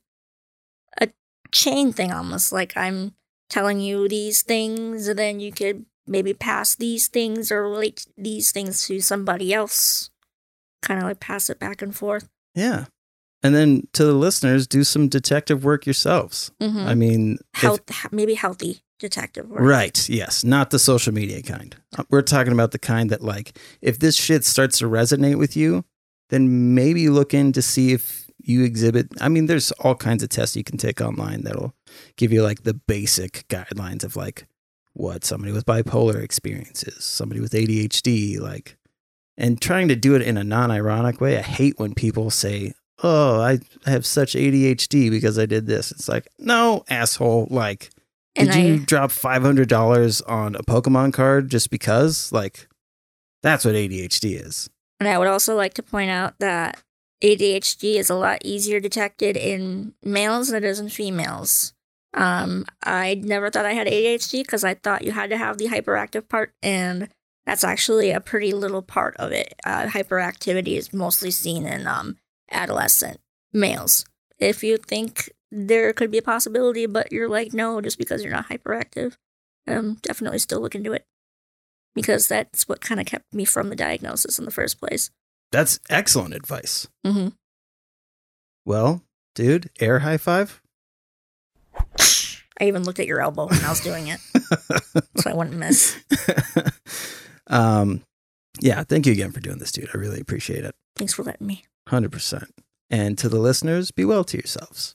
chain thing. Almost like I'm telling you these things and then you could maybe pass these things or relate these things to somebody else. Kind of like pass it back and forth. Yeah. And then to the listeners, do some detective work yourselves. Mm-hmm. I mean, maybe healthy detective work. Right. Yes. Not the social media kind. We're talking about the kind that like, if this shit starts to resonate with you, then maybe look in to see if you exhibit. I mean, there's all kinds of tests you can take online that'll give you like the basic guidelines of like what somebody with bipolar experiences, somebody with ADHD, like, and trying to do it in a non-ironic way. I hate when people say, oh, I have such ADHD because I did this. It's like, no, asshole. Like, did you drop $500 on a Pokemon card just because? Like, that's what ADHD is. And I would also like to point out that ADHD is a lot easier detected in males than it is in females. I never thought I had ADHD because I thought you had to have the hyperactive part, and that's actually a pretty little part of it. Hyperactivity is mostly seen in adolescent males. If you think there could be a possibility, but you're like, no, just because you're not hyperactive, definitely still look into it, because that's what kind of kept me from the diagnosis in the first place. That's excellent advice. Mm-hmm. Well, dude, air high five. I even looked at your elbow when I was doing it, so I wouldn't miss. Yeah, thank you again for doing this, dude. I really appreciate it. Thanks for letting me. 100%. And to the listeners, be well to yourselves.